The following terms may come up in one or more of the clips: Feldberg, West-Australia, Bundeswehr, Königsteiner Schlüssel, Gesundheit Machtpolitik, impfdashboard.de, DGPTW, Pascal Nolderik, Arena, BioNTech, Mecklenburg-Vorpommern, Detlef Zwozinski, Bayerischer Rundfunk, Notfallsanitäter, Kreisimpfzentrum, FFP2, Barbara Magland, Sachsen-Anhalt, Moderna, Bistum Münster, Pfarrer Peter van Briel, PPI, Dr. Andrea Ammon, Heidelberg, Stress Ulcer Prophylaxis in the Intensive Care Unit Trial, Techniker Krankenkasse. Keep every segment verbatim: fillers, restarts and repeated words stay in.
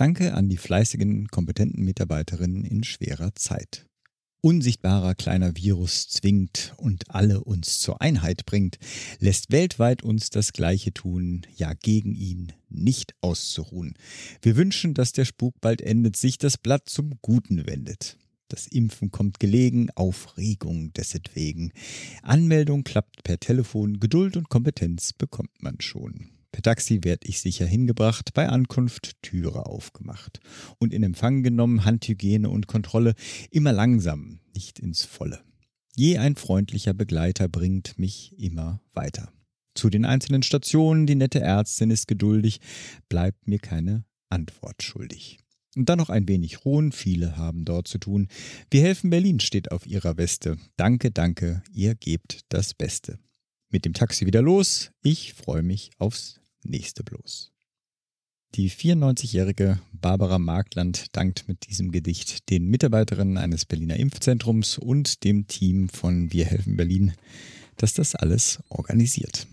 Danke an die fleißigen, kompetenten Mitarbeiterinnen in schwerer Zeit. Unsichtbarer kleiner Virus zwingt und alle uns zur Einheit bringt, lässt weltweit uns das Gleiche tun, ja gegen ihn nicht auszuruhen. Wir wünschen, dass der Spuk bald endet, sich das Blatt zum Guten wendet. Das Impfen kommt gelegen, Aufregung dessetwegen. Anmeldung klappt per Telefon, Geduld und Kompetenz bekommt man schon. Per Taxi werd ich sicher hingebracht, bei Ankunft Türe aufgemacht und in Empfang genommen, Handhygiene und Kontrolle, immer langsam, nicht ins Volle. Je ein freundlicher Begleiter bringt mich immer weiter. Zu den einzelnen Stationen, die nette Ärztin ist geduldig, bleibt mir keine Antwort schuldig. Und dann noch ein wenig ruhen, viele haben dort zu tun. Wir helfen Berlin steht auf ihrer Weste. Danke, danke, ihr gebt das Beste. Mit dem Taxi wieder los, ich freue mich aufs Nächste bloß. Die vierundneunzigjährige Barbara Magland dankt mit diesem Gedicht den Mitarbeiterinnen eines Berliner Impfzentrums und dem Team von Wir helfen Berlin, dass das alles organisiert.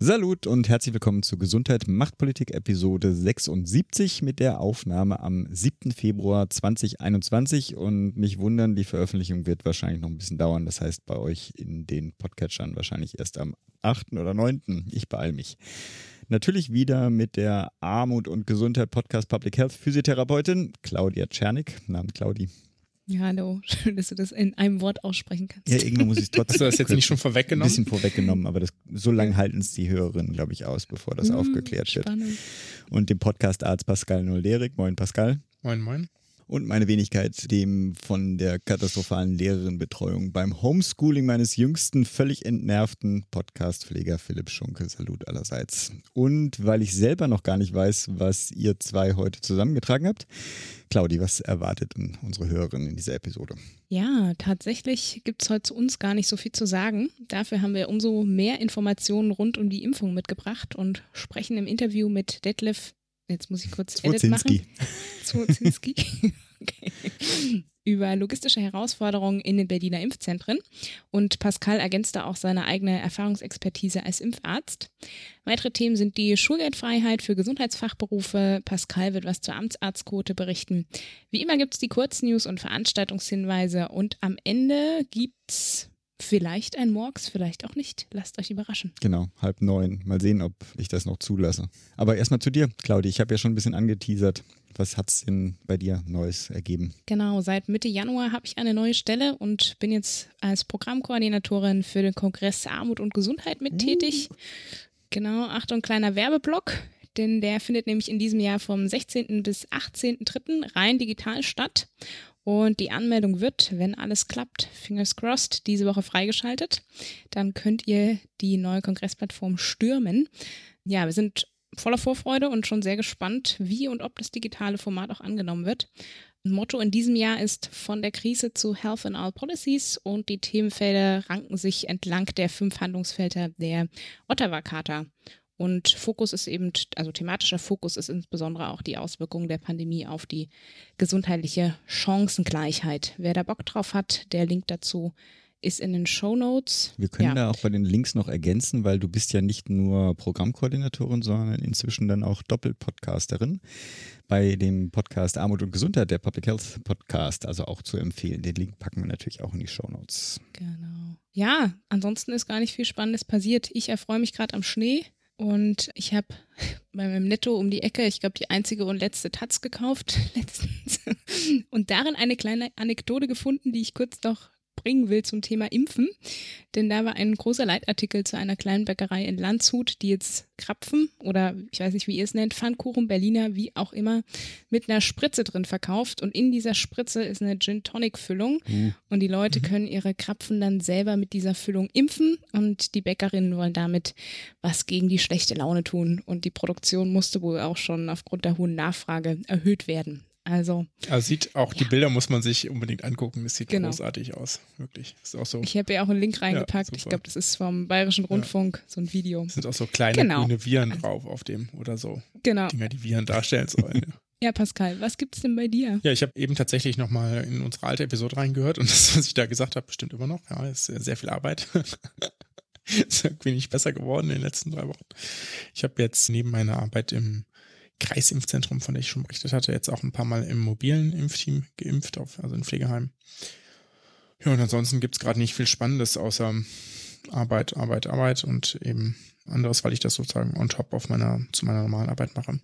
Salut und herzlich willkommen zu Gesundheit Machtpolitik Episode sechsundsiebzig mit der Aufnahme am siebten Februar zweitausendeinundzwanzig und nicht wundern, die Veröffentlichung wird wahrscheinlich noch ein bisschen dauern, das heißt bei euch in den Podcatchern wahrscheinlich erst am achten oder neunten Ich beeile mich. Natürlich wieder mit der Armut und Gesundheit Podcast Public Health Physiotherapeutin Claudia Czernik. Namen Claudi. Ja, hallo. Schön, dass du das in einem Wort aussprechen kannst. Ja, irgendwann muss ich es trotzdem. Hast du das jetzt nicht schon vorweggenommen? Ein bisschen vorweggenommen, aber das, so lange halten es die Hörerinnen, glaube ich, aus, bevor das mmh, aufgeklärt spannend. Wird. Und dem Podcast-Arzt Pascal Nolderik. Moin, Pascal. Moin, moin. Und meine Wenigkeit, dem von der katastrophalen Lehrerinnenbetreuung beim Homeschooling meines jüngsten, völlig entnervten Podcast-Pfleger Philipp Schunke. Salut allerseits. Und weil ich selber noch gar nicht weiß, was ihr zwei heute zusammengetragen habt, Claudi, was erwartet unsere Hörerinnen in dieser Episode? Ja, tatsächlich gibt es heute zu uns gar nicht so viel zu sagen. Dafür haben wir umso mehr Informationen rund um die Impfung mitgebracht und sprechen im Interview mit Detlef, jetzt muss ich kurz Edit machen, Zwozinski, okay. über logistische Herausforderungen in den Berliner Impfzentren. Und Pascal ergänzt da auch seine eigene Erfahrungsexpertise als Impfarzt. Weitere Themen sind die Schulgeldfreiheit für Gesundheitsfachberufe. Pascal wird was zur Amtsarztquote berichten. Wie immer gibt es die Kurznews und Veranstaltungshinweise. Und am Ende gibt's vielleicht ein Morgs, vielleicht auch nicht. Lasst euch überraschen. Genau, halb neun. Mal sehen, ob ich das noch zulasse. Aber erstmal zu dir, Claudi. Ich habe ja schon ein bisschen angeteasert. Was hat es denn bei dir Neues ergeben? Genau, seit Mitte Januar habe ich eine neue Stelle und bin jetzt als Programmkoordinatorin für den Kongress Armut und Gesundheit mit tätig. Uh. Genau, Achtung, kleiner Werbeblock, denn der findet nämlich in diesem Jahr vom sechzehnten bis achtzehnten dritten rein digital statt. Und die Anmeldung wird, wenn alles klappt, fingers crossed, diese Woche freigeschaltet. Dann könnt ihr die neue Kongressplattform stürmen. Ja, wir sind voller Vorfreude und schon sehr gespannt, wie und ob das digitale Format auch angenommen wird. Ein Motto in diesem Jahr ist von der Krise zu Health in All Policies und die Themenfelder ranken sich entlang der fünf Handlungsfelder der Ottawa-Charta. Und Fokus ist eben, also thematischer Fokus ist insbesondere auch die Auswirkungen der Pandemie auf die gesundheitliche Chancengleichheit. Wer da Bock drauf hat, der Link dazu ist in den Shownotes. Wir können ja da auch bei den Links noch ergänzen, weil du bist ja nicht nur Programmkoordinatorin, sondern inzwischen dann auch Doppelpodcasterin bei dem Podcast Armut und Gesundheit, der Public Health Podcast, also auch zu empfehlen. Den Link packen wir natürlich auch in die Shownotes. Genau. Ja, ansonsten ist gar nicht viel Spannendes passiert. Ich erfreue mich gerade am Schnee. Und ich habe bei meinem Netto um die Ecke, ich glaube, die einzige und letzte Taz gekauft letztens und darin eine kleine Anekdote gefunden, die ich kurz noch bringen will zum Thema Impfen. Denn da war ein großer Leitartikel zu einer kleinen Bäckerei in Landshut, die jetzt Krapfen oder ich weiß nicht, wie ihr es nennt, Pfannkuchen, Berliner, wie auch immer, mit einer Spritze drin verkauft. Und in dieser Spritze ist eine Gin-Tonic-Füllung mhm. und die Leute können ihre Krapfen dann selber mit dieser Füllung impfen und die Bäckerinnen wollen damit was gegen die schlechte Laune tun. Und die Produktion musste wohl auch schon aufgrund der hohen Nachfrage erhöht werden. Also, also sieht auch, ja. Die Bilder muss man sich unbedingt angucken. Das sieht genau. großartig aus, wirklich. Ist auch so. Ich habe ja auch einen Link reingepackt. Ja, ich glaube, das ist vom Bayerischen Rundfunk, ja. so ein Video. Es sind auch so kleine genau. grüne Viren also, drauf auf dem oder so. Genau. Dinger, die Viren darstellen sollen. Ja. Ja, Pascal, was gibt's denn bei dir? Ja, ich habe eben tatsächlich nochmal in unsere alte Episode reingehört und das, was ich da gesagt habe, bestimmt immer noch. Ja, ist sehr viel Arbeit. Ist irgendwie nicht besser geworden in den letzten drei Wochen. Ich habe jetzt neben meiner Arbeit im Kreisimpfzentrum, von der ich schon berichtet hatte, jetzt auch ein paar Mal im mobilen Impfteam geimpft, auf, also im Pflegeheim. Ja, und ansonsten gibt's gerade nicht viel Spannendes außer Arbeit, Arbeit, Arbeit und eben anderes, weil ich das sozusagen on top auf meiner, zu meiner normalen Arbeit mache.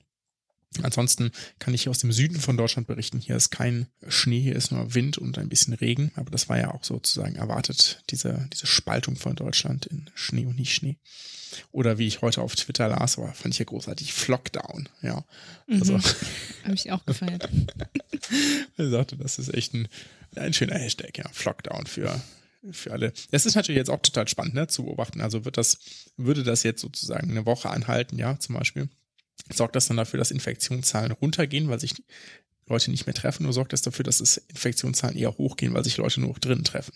Ansonsten kann ich hier aus dem Süden von Deutschland berichten. Hier ist kein Schnee, hier ist nur Wind und ein bisschen Regen. Aber das war ja auch sozusagen erwartet, diese, diese Spaltung von Deutschland in Schnee und nicht Schnee. Oder wie ich heute auf Twitter las, aber fand ich ja großartig, Flockdown. Ja, also, mhm. habe ich auch gefeiert. Er sagte, das ist echt ein, ein schöner Hashtag, ja, Flockdown für... für alle. Das ist natürlich jetzt auch total spannend, ne, zu beobachten. Also wird das, würde das jetzt sozusagen eine Woche anhalten, ja, zum Beispiel, sorgt das dann dafür, dass Infektionszahlen runtergehen, weil sich Leute nicht mehr treffen, oder sorgt das dafür, dass es Infektionszahlen eher hochgehen, weil sich Leute nur drinnen treffen?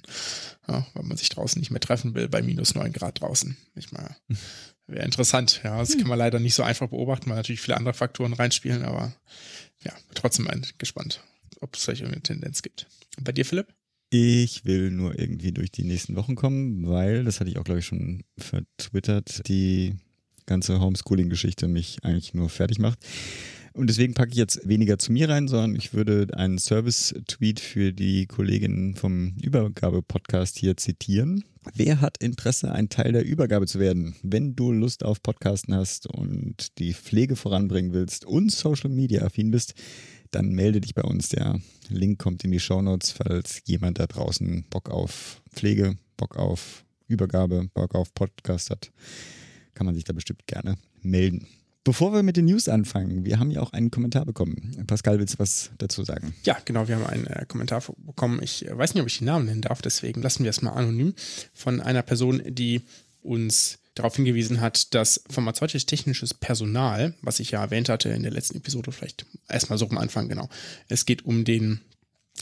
Ja, weil man sich draußen nicht mehr treffen will, bei minus neun Grad draußen. Ich meine, wäre interessant. Ja, das hm. kann man leider nicht so einfach beobachten, weil natürlich viele andere Faktoren reinspielen, aber ja, trotzdem gespannt, ob es vielleicht irgendeine Tendenz gibt. Und bei dir, Philipp? Ich will nur irgendwie durch die nächsten Wochen kommen, weil, das hatte ich auch, glaube ich, schon vertwittert, die ganze Homeschooling-Geschichte mich eigentlich nur fertig macht. Und deswegen packe ich jetzt weniger zu mir rein, sondern ich würde einen Service-Tweet für die Kolleginnen vom Übergabe-Podcast hier zitieren. Wer hat Interesse, ein Teil der Übergabe zu werden? Wenn du Lust auf Podcasten hast und die Pflege voranbringen willst und Social Media affin bist, dann melde dich bei uns. Der Link kommt in die Shownotes, falls jemand da draußen Bock auf Pflege, Bock auf Übergabe, Bock auf Podcast hat, kann man sich da bestimmt gerne melden. Bevor wir mit den News anfangen, wir haben ja auch einen Kommentar bekommen. Pascal, willst du was dazu sagen? Ja, genau, wir haben einen äh, Kommentar bekommen. Ich äh, weiß nicht, ob ich den Namen nennen darf, deswegen lassen wir es mal anonym. Von einer Person, die uns darauf hingewiesen hat, dass pharmazeutisch-technisches Personal, was ich ja erwähnt hatte in der letzten Episode, vielleicht erstmal so am Anfang, genau. Es geht um den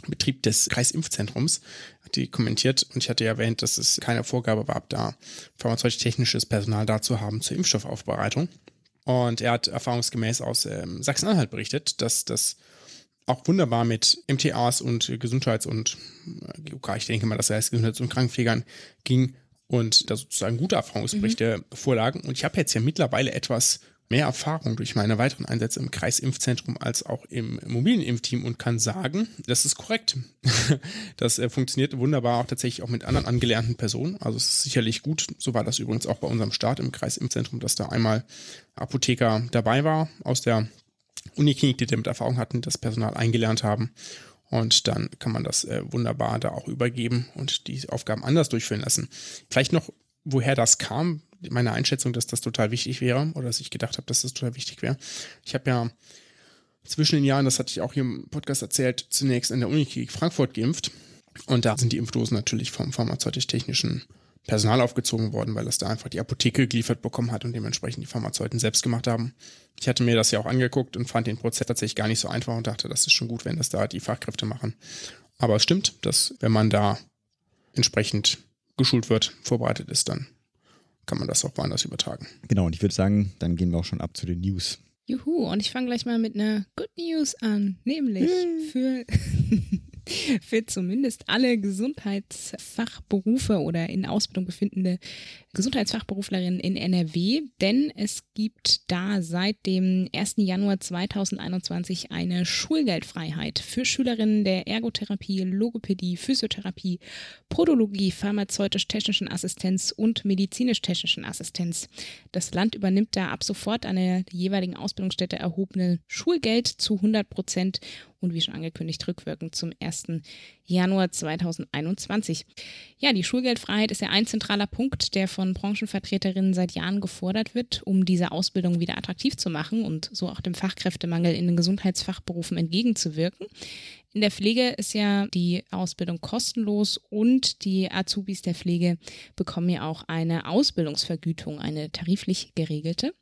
Betrieb des Kreisimpfzentrums, hat die kommentiert und ich hatte ja erwähnt, dass es keine Vorgabe war, ab da pharmazeutisch-technisches Personal da zu haben zur Impfstoffaufbereitung. Und er hat erfahrungsgemäß aus ähm, Sachsen-Anhalt berichtet, dass das auch wunderbar mit M T As und Gesundheits- und äh, G U K, ich denke mal, das heißt Gesundheits- und Krankenpflegern ging und da sozusagen gute Erfahrungsberichte mhm. vorlagen. Und ich habe jetzt ja mittlerweile etwas mehr Erfahrung durch meine weiteren Einsätze im Kreisimpfzentrum als auch im mobilen Impfteam und kann sagen, das ist korrekt. Das äh, funktioniert wunderbar auch tatsächlich auch mit anderen angelernten Personen. Also es ist sicherlich gut. So war das übrigens auch bei unserem Start im Kreisimpfzentrum, dass da einmal Apotheker dabei war aus der Uniklinik, die damit Erfahrung hatten, das Personal eingelernt haben. Und dann kann man das äh, wunderbar da auch übergeben und die Aufgaben anders durchführen lassen. Vielleicht noch, woher das kam, meine Einschätzung, dass das total wichtig wäre oder dass ich gedacht habe, dass das total wichtig wäre. Ich habe ja zwischen den Jahren, das hatte ich auch hier im Podcast erzählt, zunächst in der Uniklinik Frankfurt geimpft. Und da sind die Impfdosen natürlich vom pharmazeutisch-technischen Personal aufgezogen worden, weil das da einfach die Apotheke geliefert bekommen hat und dementsprechend die Pharmazeuten selbst gemacht haben. Ich hatte mir das ja auch angeguckt und fand den Prozess tatsächlich gar nicht so einfach und dachte, das ist schon gut, wenn das da die Fachkräfte machen. Aber es stimmt, dass wenn man da entsprechend geschult wird, vorbereitet ist, dann kann man das auch woanders übertragen. Genau, und ich würde sagen, dann gehen wir auch schon ab zu den News. Juhu, und ich fange gleich mal mit einer Good News an, nämlich für... für zumindest alle Gesundheitsfachberufe oder in Ausbildung befindende Gesundheitsfachberuflerinnen in N R W, denn es gibt da seit dem ersten Januar zweitausendeinundzwanzig eine Schulgeldfreiheit für Schülerinnen der Ergotherapie, Logopädie, Physiotherapie, Podologie, pharmazeutisch-technischen Assistenz und medizinisch-technischen Assistenz. Das Land übernimmt da ab sofort an der jeweiligen Ausbildungsstätte erhobene Schulgeld zu hundert Prozent und wie schon angekündigt rückwirkend zum ersten Januar zweitausendeinundzwanzig. Ja, die Schulgeldfreiheit ist ja ein zentraler Punkt, der von Branchenvertreterinnen seit Jahren gefordert wird, um diese Ausbildung wieder attraktiv zu machen und so auch dem Fachkräftemangel in den Gesundheitsfachberufen entgegenzuwirken. In der Pflege ist ja die Ausbildung kostenlos und die Azubis der Pflege bekommen ja auch eine Ausbildungsvergütung, eine tariflich geregelte.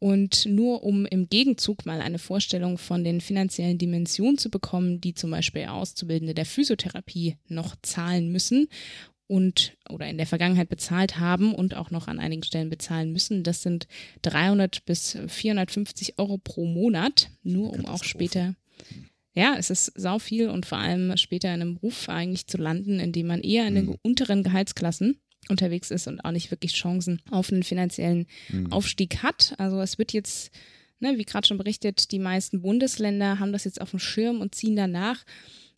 Und nur um im Gegenzug mal eine Vorstellung von den finanziellen Dimensionen zu bekommen, die zum Beispiel Auszubildende der Physiotherapie noch zahlen müssen und oder in der Vergangenheit bezahlt haben und auch noch an einigen Stellen bezahlen müssen, das sind dreihundert bis vierhundertfünfzig Euro pro Monat, nur um auch später, ja, es ist sau viel und vor allem später in einem Beruf eigentlich zu landen, in dem man eher in den mhm. unteren Gehaltsklassen unterwegs ist und auch nicht wirklich Chancen auf einen finanziellen mhm. Aufstieg hat. Also es wird jetzt, ne, wie gerade schon berichtet, die meisten Bundesländer haben das jetzt auf dem Schirm und ziehen danach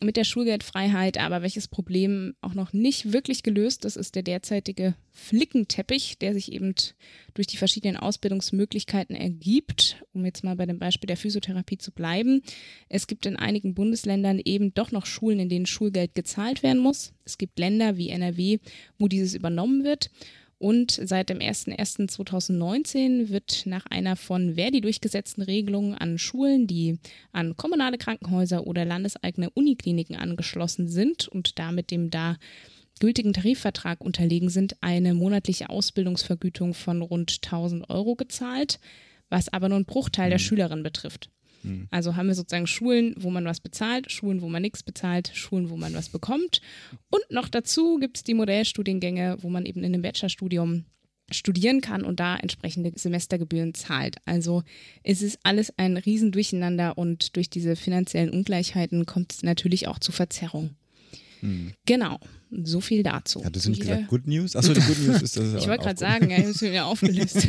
mit der Schulgeldfreiheit. Aber welches Problem auch noch nicht wirklich gelöst, das ist der derzeitige Flickenteppich, der sich eben durch die verschiedenen Ausbildungsmöglichkeiten ergibt, um jetzt mal bei dem Beispiel der Physiotherapie zu bleiben. Es gibt in einigen Bundesländern eben doch noch Schulen, in denen Schulgeld gezahlt werden muss. Es gibt Länder wie N R W, wo dieses übernommen wird. Und seit dem erster Januar zweitausendneunzehn wird nach einer von Verdi durchgesetzten Regelung an Schulen, die an kommunale Krankenhäuser oder landeseigene Unikliniken angeschlossen sind und damit dem da gültigen Tarifvertrag unterlegen sind, eine monatliche Ausbildungsvergütung von rund tausend Euro gezahlt, was aber nur einen Bruchteil der Schülerinnen betrifft. Also haben wir sozusagen Schulen, wo man was bezahlt, Schulen, wo man nichts bezahlt, Schulen, wo man was bekommt. Und noch dazu gibt es die Modellstudiengänge, wo man eben in einem Bachelorstudium studieren kann und da entsprechende Semestergebühren zahlt. Also es ist alles ein Riesendurcheinander und durch diese finanziellen Ungleichheiten kommt es natürlich auch zu Verzerrung. Hm. Genau, so viel dazu. Hattest du nicht gesagt Good News? Achso, die Good News ist das. Ich wollte gerade sagen, ja, ich habe es mir aufgelöst.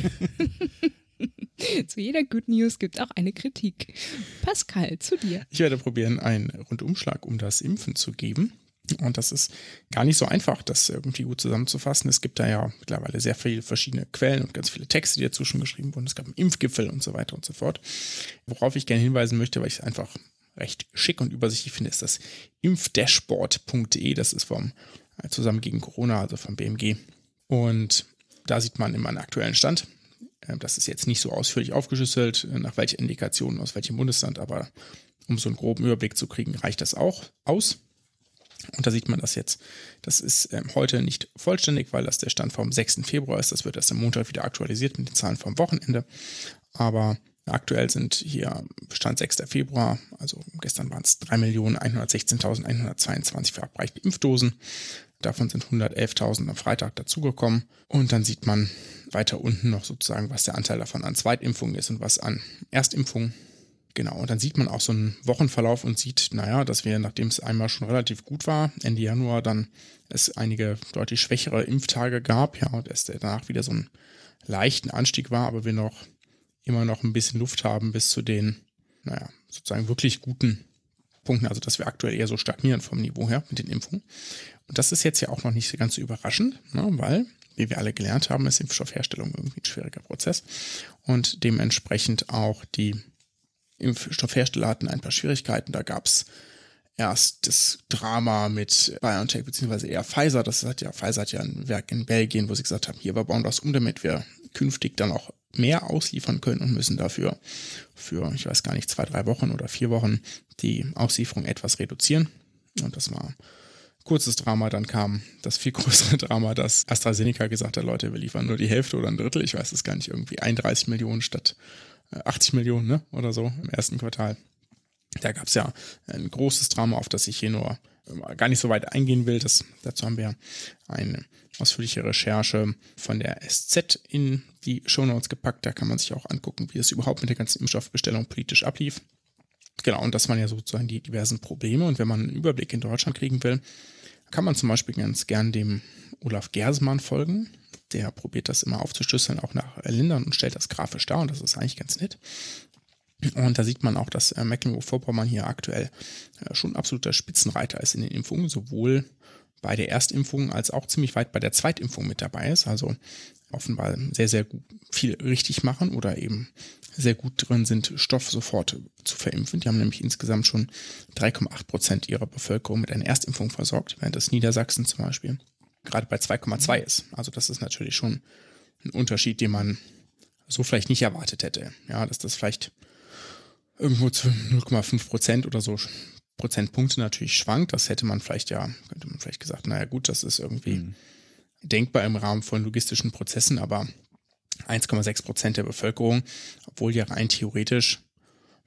Zu jeder Good News gibt es auch eine Kritik. Pascal, zu dir. Ich werde probieren, einen Rundumschlag um das Impfen zu geben. Und das ist gar nicht so einfach, das irgendwie gut zusammenzufassen. Es gibt da ja mittlerweile sehr viele verschiedene Quellen und ganz viele Texte, die dazu schon geschrieben wurden. Es gab einen Impfgipfel und so weiter und so fort. Worauf ich gerne hinweisen möchte, weil ich es einfach recht schick und übersichtlich finde, ist das impf dashboard punkt de. Das ist vom Zusammen gegen Corona, also vom B M G. Und da sieht man immer einen aktuellen Stand. Das ist jetzt nicht so ausführlich aufgeschlüsselt, nach welchen Indikationen, aus welchem Bundesland, aber um so einen groben Überblick zu kriegen, reicht das auch aus. Und da sieht man das jetzt. Das ist heute nicht vollständig, weil das der Stand vom sechster Februar ist. Das wird erst am Montag wieder aktualisiert mit den Zahlen vom Wochenende. Aber aktuell sind hier Stand sechster Februar, also gestern waren es drei Millionen hundertsechzehntausendeinhundertzweiundzwanzig verabreichte Impfdosen. Davon sind hundertelftausend am Freitag dazugekommen. Und dann sieht man weiter unten noch sozusagen, was der Anteil davon an Zweitimpfungen ist und was an Erstimpfungen. Genau, und dann sieht man auch so einen Wochenverlauf und sieht, naja, dass wir, nachdem es einmal schon relativ gut war, Ende Januar dann es einige deutlich schwächere Impftage gab, ja, und es danach wieder so einen leichten Anstieg war, aber wir noch immer noch ein bisschen Luft haben bis zu den, naja, sozusagen wirklich guten Punkten, also dass wir aktuell eher so stagnieren vom Niveau her mit den Impfungen. Und das ist jetzt ja auch noch nicht ganz so überraschend, ne, weil, wie wir alle gelernt haben, ist Impfstoffherstellung irgendwie ein schwieriger Prozess und dementsprechend auch die Impfstoffhersteller hatten ein paar Schwierigkeiten. Da gab es erst das Drama mit BioNTech bzw. eher Pfizer. Das hat ja, Pfizer hat ja ein Werk in Belgien, wo sie gesagt haben, hier, wir bauen das um, damit wir künftig dann auch mehr ausliefern können und müssen dafür für, ich weiß gar nicht, zwei, drei Wochen oder vier Wochen die Auslieferung etwas reduzieren. Und das war kurzes Drama, dann kam das viel größere Drama, dass AstraZeneca gesagt hat, Leute, wir liefern nur die Hälfte oder ein Drittel, ich weiß es gar nicht, irgendwie einunddreißig Millionen statt achtzig Millionen, ne, oder so im ersten Quartal. Da gab es ja ein großes Drama, auf das ich hier nur gar nicht so weit eingehen will. Das, dazu haben wir eine ausführliche Recherche von der S Z in die Shownotes gepackt. Da kann man sich auch angucken, wie es überhaupt mit der ganzen Impfstoffbestellung politisch ablief. Genau, und das waren ja sozusagen die diversen Probleme. Und wenn man einen Überblick in Deutschland kriegen will, kann man zum Beispiel ganz gern dem Olaf Gersemann folgen. Der probiert das immer aufzuschlüsseln, auch nach Ländern und stellt das grafisch dar. Und das ist eigentlich ganz nett. Und da sieht man auch, dass Mecklenburg-Vorpommern hier aktuell schon absoluter Spitzenreiter ist in den Impfungen, sowohl bei der Erstimpfung als auch ziemlich weit bei der Zweitimpfung mit dabei ist. Also offenbar sehr, sehr gut viel richtig machen oder eben sehr gut drin sind, Stoff sofort zu verimpfen. Die haben nämlich insgesamt schon drei Komma acht Prozent ihrer Bevölkerung mit einer Erstimpfung versorgt, während das Niedersachsen zum Beispiel gerade bei zwei Komma zwei ist. Also das ist natürlich schon ein Unterschied, den man so vielleicht nicht erwartet hätte. Ja, dass das vielleicht irgendwo zu null Komma fünf Prozent oder so Prozentpunkte natürlich schwankt. Das hätte man vielleicht ja, könnte man vielleicht gesagt, naja gut, das ist irgendwie mhm. denkbar im Rahmen von logistischen Prozessen, aber eins Komma sechs Prozent der Bevölkerung, obwohl ja rein theoretisch,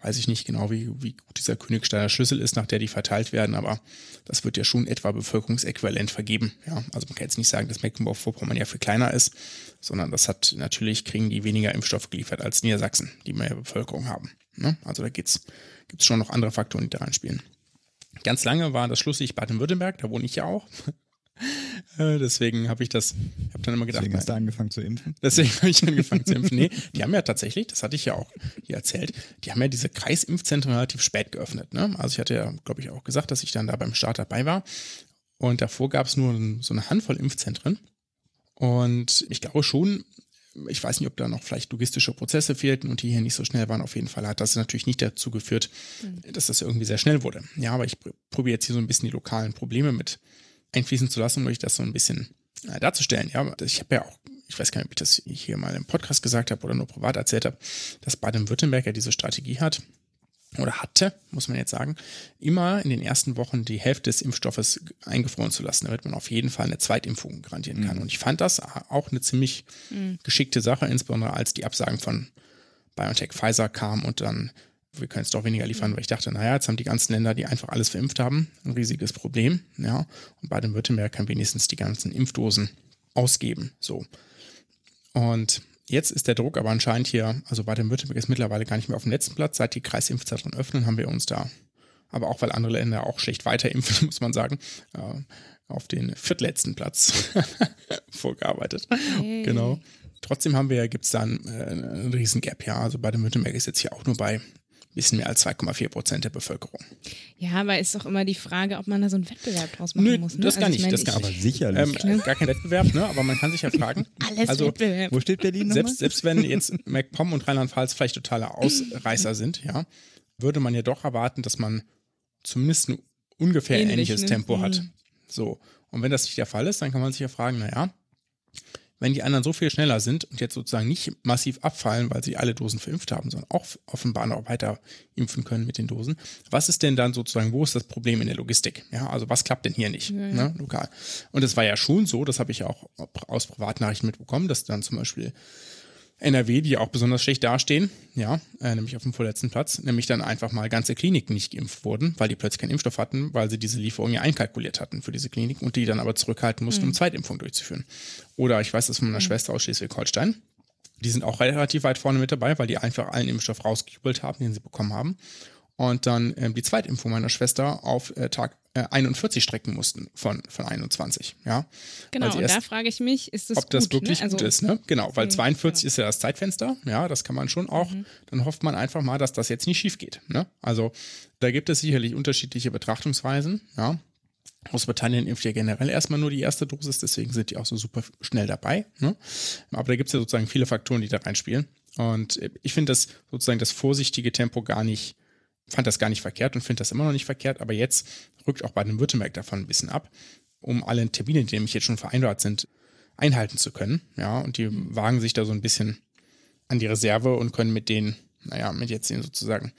weiß ich nicht genau, wie, wie gut dieser Königsteiner Schlüssel ist, nach der die verteilt werden, aber das wird ja schon etwa bevölkerungsäquivalent vergeben. Ja, also man kann jetzt nicht sagen, dass Mecklenburg-Vorpommern ja viel kleiner ist, sondern das hat natürlich, kriegen die weniger Impfstoff geliefert als Niedersachsen, die mehr Bevölkerung haben. Ne? Also da gibt's gibt's schon noch andere Faktoren, die da reinspielen. Ganz lange war das schlüssig Baden-Württemberg, da wohne ich ja auch. Deswegen habe ich das, ich habe dann immer gedacht. Deswegen hast du angefangen zu impfen? Deswegen habe ich angefangen zu impfen. Nee, die haben ja tatsächlich, das hatte ich ja auch hier erzählt, die haben ja diese Kreisimpfzentren relativ spät geöffnet. Ne? Also ich hatte ja, glaube ich, auch gesagt, dass ich dann da beim Start dabei war. Und davor gab es nur so eine Handvoll Impfzentren. Und ich glaube schon, ich weiß nicht, ob da noch vielleicht logistische Prozesse fehlten und die hier nicht so schnell waren. Auf jeden Fall hat das natürlich nicht dazu geführt, dass das irgendwie sehr schnell wurde. Ja, aber ich probiere jetzt hier so ein bisschen die lokalen Probleme mit einfließen zu lassen, um euch das so ein bisschen äh, darzustellen. Ja, ich habe ja auch, ich weiß gar nicht, ob ich das hier mal im Podcast gesagt habe oder nur privat erzählt habe, dass Baden-Württemberg ja diese Strategie hat oder hatte, muss man jetzt sagen, immer in den ersten Wochen die Hälfte des Impfstoffes eingefroren zu lassen, damit man auf jeden Fall eine Zweitimpfung garantieren kann. Mhm. Und ich fand das auch eine ziemlich mhm. geschickte Sache, insbesondere als die Absagen von BioNTech, Pfizer kamen und dann, wir können es doch weniger liefern, weil ich dachte, naja, jetzt haben die ganzen Länder, die einfach alles verimpft haben, ein riesiges Problem. Ja, und Baden-Württemberg kann wenigstens die ganzen Impfdosen ausgeben. So. Und jetzt ist der Druck aber anscheinend hier, also Baden-Württemberg ist mittlerweile gar nicht mehr auf dem letzten Platz. Seit die Kreisimpfzentren öffnen, haben wir uns da, aber auch weil andere Länder auch schlecht weiterimpfen, muss man sagen, auf den viertletzten Platz vorgearbeitet. Hey. Genau. Trotzdem haben wir, gibt es da einen, einen riesen Gap. Ja, also Baden-Württemberg ist jetzt hier auch nur bei bisschen mehr als zwei Komma vier Prozent der Bevölkerung. Ja, aber ist doch immer die Frage, ob man da so einen Wettbewerb draus machen Nö, muss. Ne? Das also gar nicht. Ich mein, das gar, aber sicherlich. Ähm, gar kein Wettbewerb, ne? Aber man kann sich ja fragen. Alles also, Wettbewerb. Wo steht Berlin nochmal? Selbst, selbst wenn jetzt MacPom und Rheinland-Pfalz vielleicht totale Ausreißer sind, ja, würde man ja doch erwarten, dass man zumindest ein ungefähr ähnlich, ähnliches ne? Tempo mhm. hat. So. Und wenn das nicht der Fall ist, dann kann man sich ja fragen, naja, wenn die anderen so viel schneller sind und jetzt sozusagen nicht massiv abfallen, weil sie alle Dosen verimpft haben, sondern auch offenbar noch weiter impfen können mit den Dosen, was ist denn dann sozusagen, wo ist das Problem in der Logistik? Ja, also was klappt denn hier nicht, ja, ja. Ne, lokal? Und es war ja schon so, das habe ich ja auch aus Privatnachrichten mitbekommen, dass dann zum Beispiel N R W, die ja auch besonders schlecht dastehen, ja, äh, nämlich auf dem vorletzten Platz, nämlich dann einfach mal ganze Kliniken nicht geimpft wurden, weil die plötzlich keinen Impfstoff hatten, weil sie diese Lieferung ja einkalkuliert hatten für diese Kliniken und die dann aber zurückhalten mussten, mhm. um Zweitimpfung durchzuführen. Oder ich weiß das von meiner mhm. Schwester aus Schleswig-Holstein, die sind auch relativ weit vorne mit dabei, weil die einfach allen Impfstoff rausgejubelt haben, den sie bekommen haben. Und dann ähm, die Zweitimpfung meiner Schwester auf äh, Tag äh, einundvierzig strecken mussten von, von einundzwanzig. Ja? Genau, und erst, da frage ich mich, ist das ob gut, das wirklich ne? also, gut ist. Ne? Genau, weil zweiundvierzig ja. ist ja das Zeitfenster. Ja, das kann man schon auch. Mhm. Dann hofft man einfach mal, dass das jetzt nicht schief geht. Ne? Also da gibt es sicherlich unterschiedliche Betrachtungsweisen. Ja? Großbritannien impft ja generell erstmal nur die erste Dosis, deswegen sind die auch so super schnell dabei. Ne? Aber da gibt es ja sozusagen viele Faktoren, die da reinspielen. Und ich finde das sozusagen das vorsichtige Tempo gar nicht fand das gar nicht verkehrt und finde das immer noch nicht verkehrt, aber jetzt rückt auch Baden-Württemberg davon ein bisschen ab, um alle Termine, die nämlich jetzt schon vereinbart sind, einhalten zu können. Ja, und die wagen sich da so ein bisschen an die Reserve und können mit den, naja, mit jetzt den sozusagen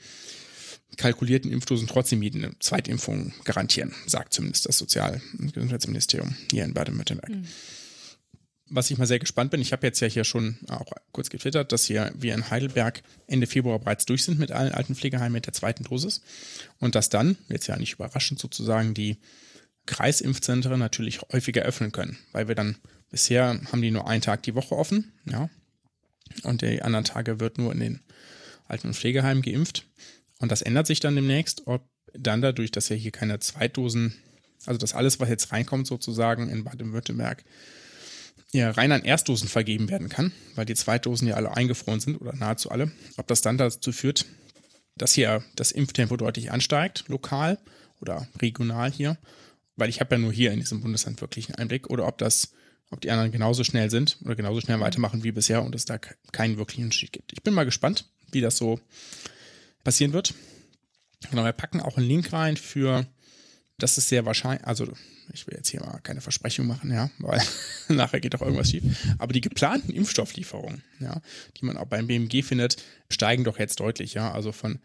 kalkulierten Impfdosen trotzdem jede Zweitimpfung garantieren, sagt zumindest das Sozial- und Gesundheitsministerium hier in Baden-Württemberg. Mhm. Was ich mal sehr gespannt bin, ich habe jetzt ja hier schon auch kurz getwittert, dass hier wir in Heidelberg Ende Februar bereits durch sind mit allen Altenpflegeheimen mit der zweiten Dosis und dass dann, jetzt ja nicht überraschend sozusagen, die Kreisimpfzentren natürlich häufiger öffnen können, weil wir dann, bisher haben die nur einen Tag die Woche offen, ja, und die anderen Tage wird nur in den Alten- und Pflegeheimen geimpft und das ändert sich dann demnächst, ob dann dadurch, dass ja hier keine Zweitdosen, also dass alles, was jetzt reinkommt sozusagen in Baden-Württemberg, ja, rein an Erstdosen vergeben werden kann, weil die Zweitdosen ja alle eingefroren sind oder nahezu alle, ob das dann dazu führt, dass hier das Impftempo deutlich ansteigt, lokal oder regional hier, weil ich habe ja nur hier in diesem Bundesland wirklich einen Einblick, oder ob das, ob die anderen genauso schnell sind oder genauso schnell weitermachen wie bisher und es da keinen wirklichen Unterschied gibt. Ich bin mal gespannt, wie das so passieren wird. Genau, wir packen auch einen Link rein für, das ist sehr wahrscheinlich, also ich will jetzt hier mal keine Versprechung machen, ja, weil nachher geht doch irgendwas schief. Aber die geplanten Impfstofflieferungen, ja, die man auch beim B M G findet, steigen doch jetzt deutlich, ja. Also von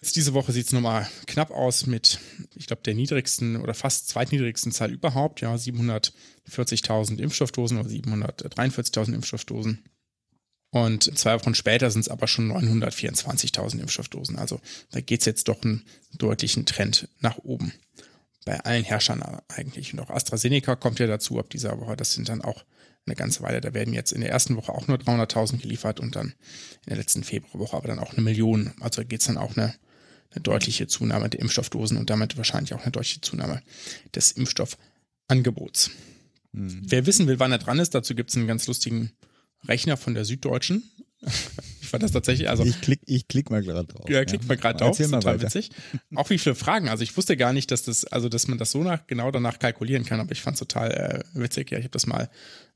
jetzt diese Woche sieht es nochmal knapp aus mit, ich glaube, der niedrigsten oder fast zweitniedrigsten Zahl überhaupt, ja, siebenhundertvierzigtausend Impfstoffdosen oder siebenhundertdreiundvierzigtausend Impfstoffdosen. Und zwei Wochen später sind es aber schon neunhundertvierundzwanzigtausend Impfstoffdosen. Also da geht es jetzt doch einen deutlichen Trend nach oben. Bei allen Herrschern eigentlich. Und auch AstraZeneca kommt ja dazu ab dieser Woche. Das sind dann auch eine ganze Weile. Da werden jetzt in der ersten Woche auch nur dreihunderttausend geliefert und dann in der letzten Februarwoche aber dann auch eine Million. Also da geht es dann auch eine, eine deutliche Zunahme der Impfstoffdosen und damit wahrscheinlich auch eine deutliche Zunahme des Impfstoffangebots. Mhm. Wer wissen will, wann er dran ist, dazu gibt es einen ganz lustigen Rechner von der Süddeutschen. Ich fand das tatsächlich, also. Ich klick, ich klick mal gerade drauf. Ja, klick ja. mal gerade drauf. Das ist total weiter. Witzig. Auch wie viele Fragen. Also ich wusste gar nicht, dass das, also dass man das so nach, genau danach kalkulieren kann, aber ich fand es total äh, witzig. Ja, ich habe das mal,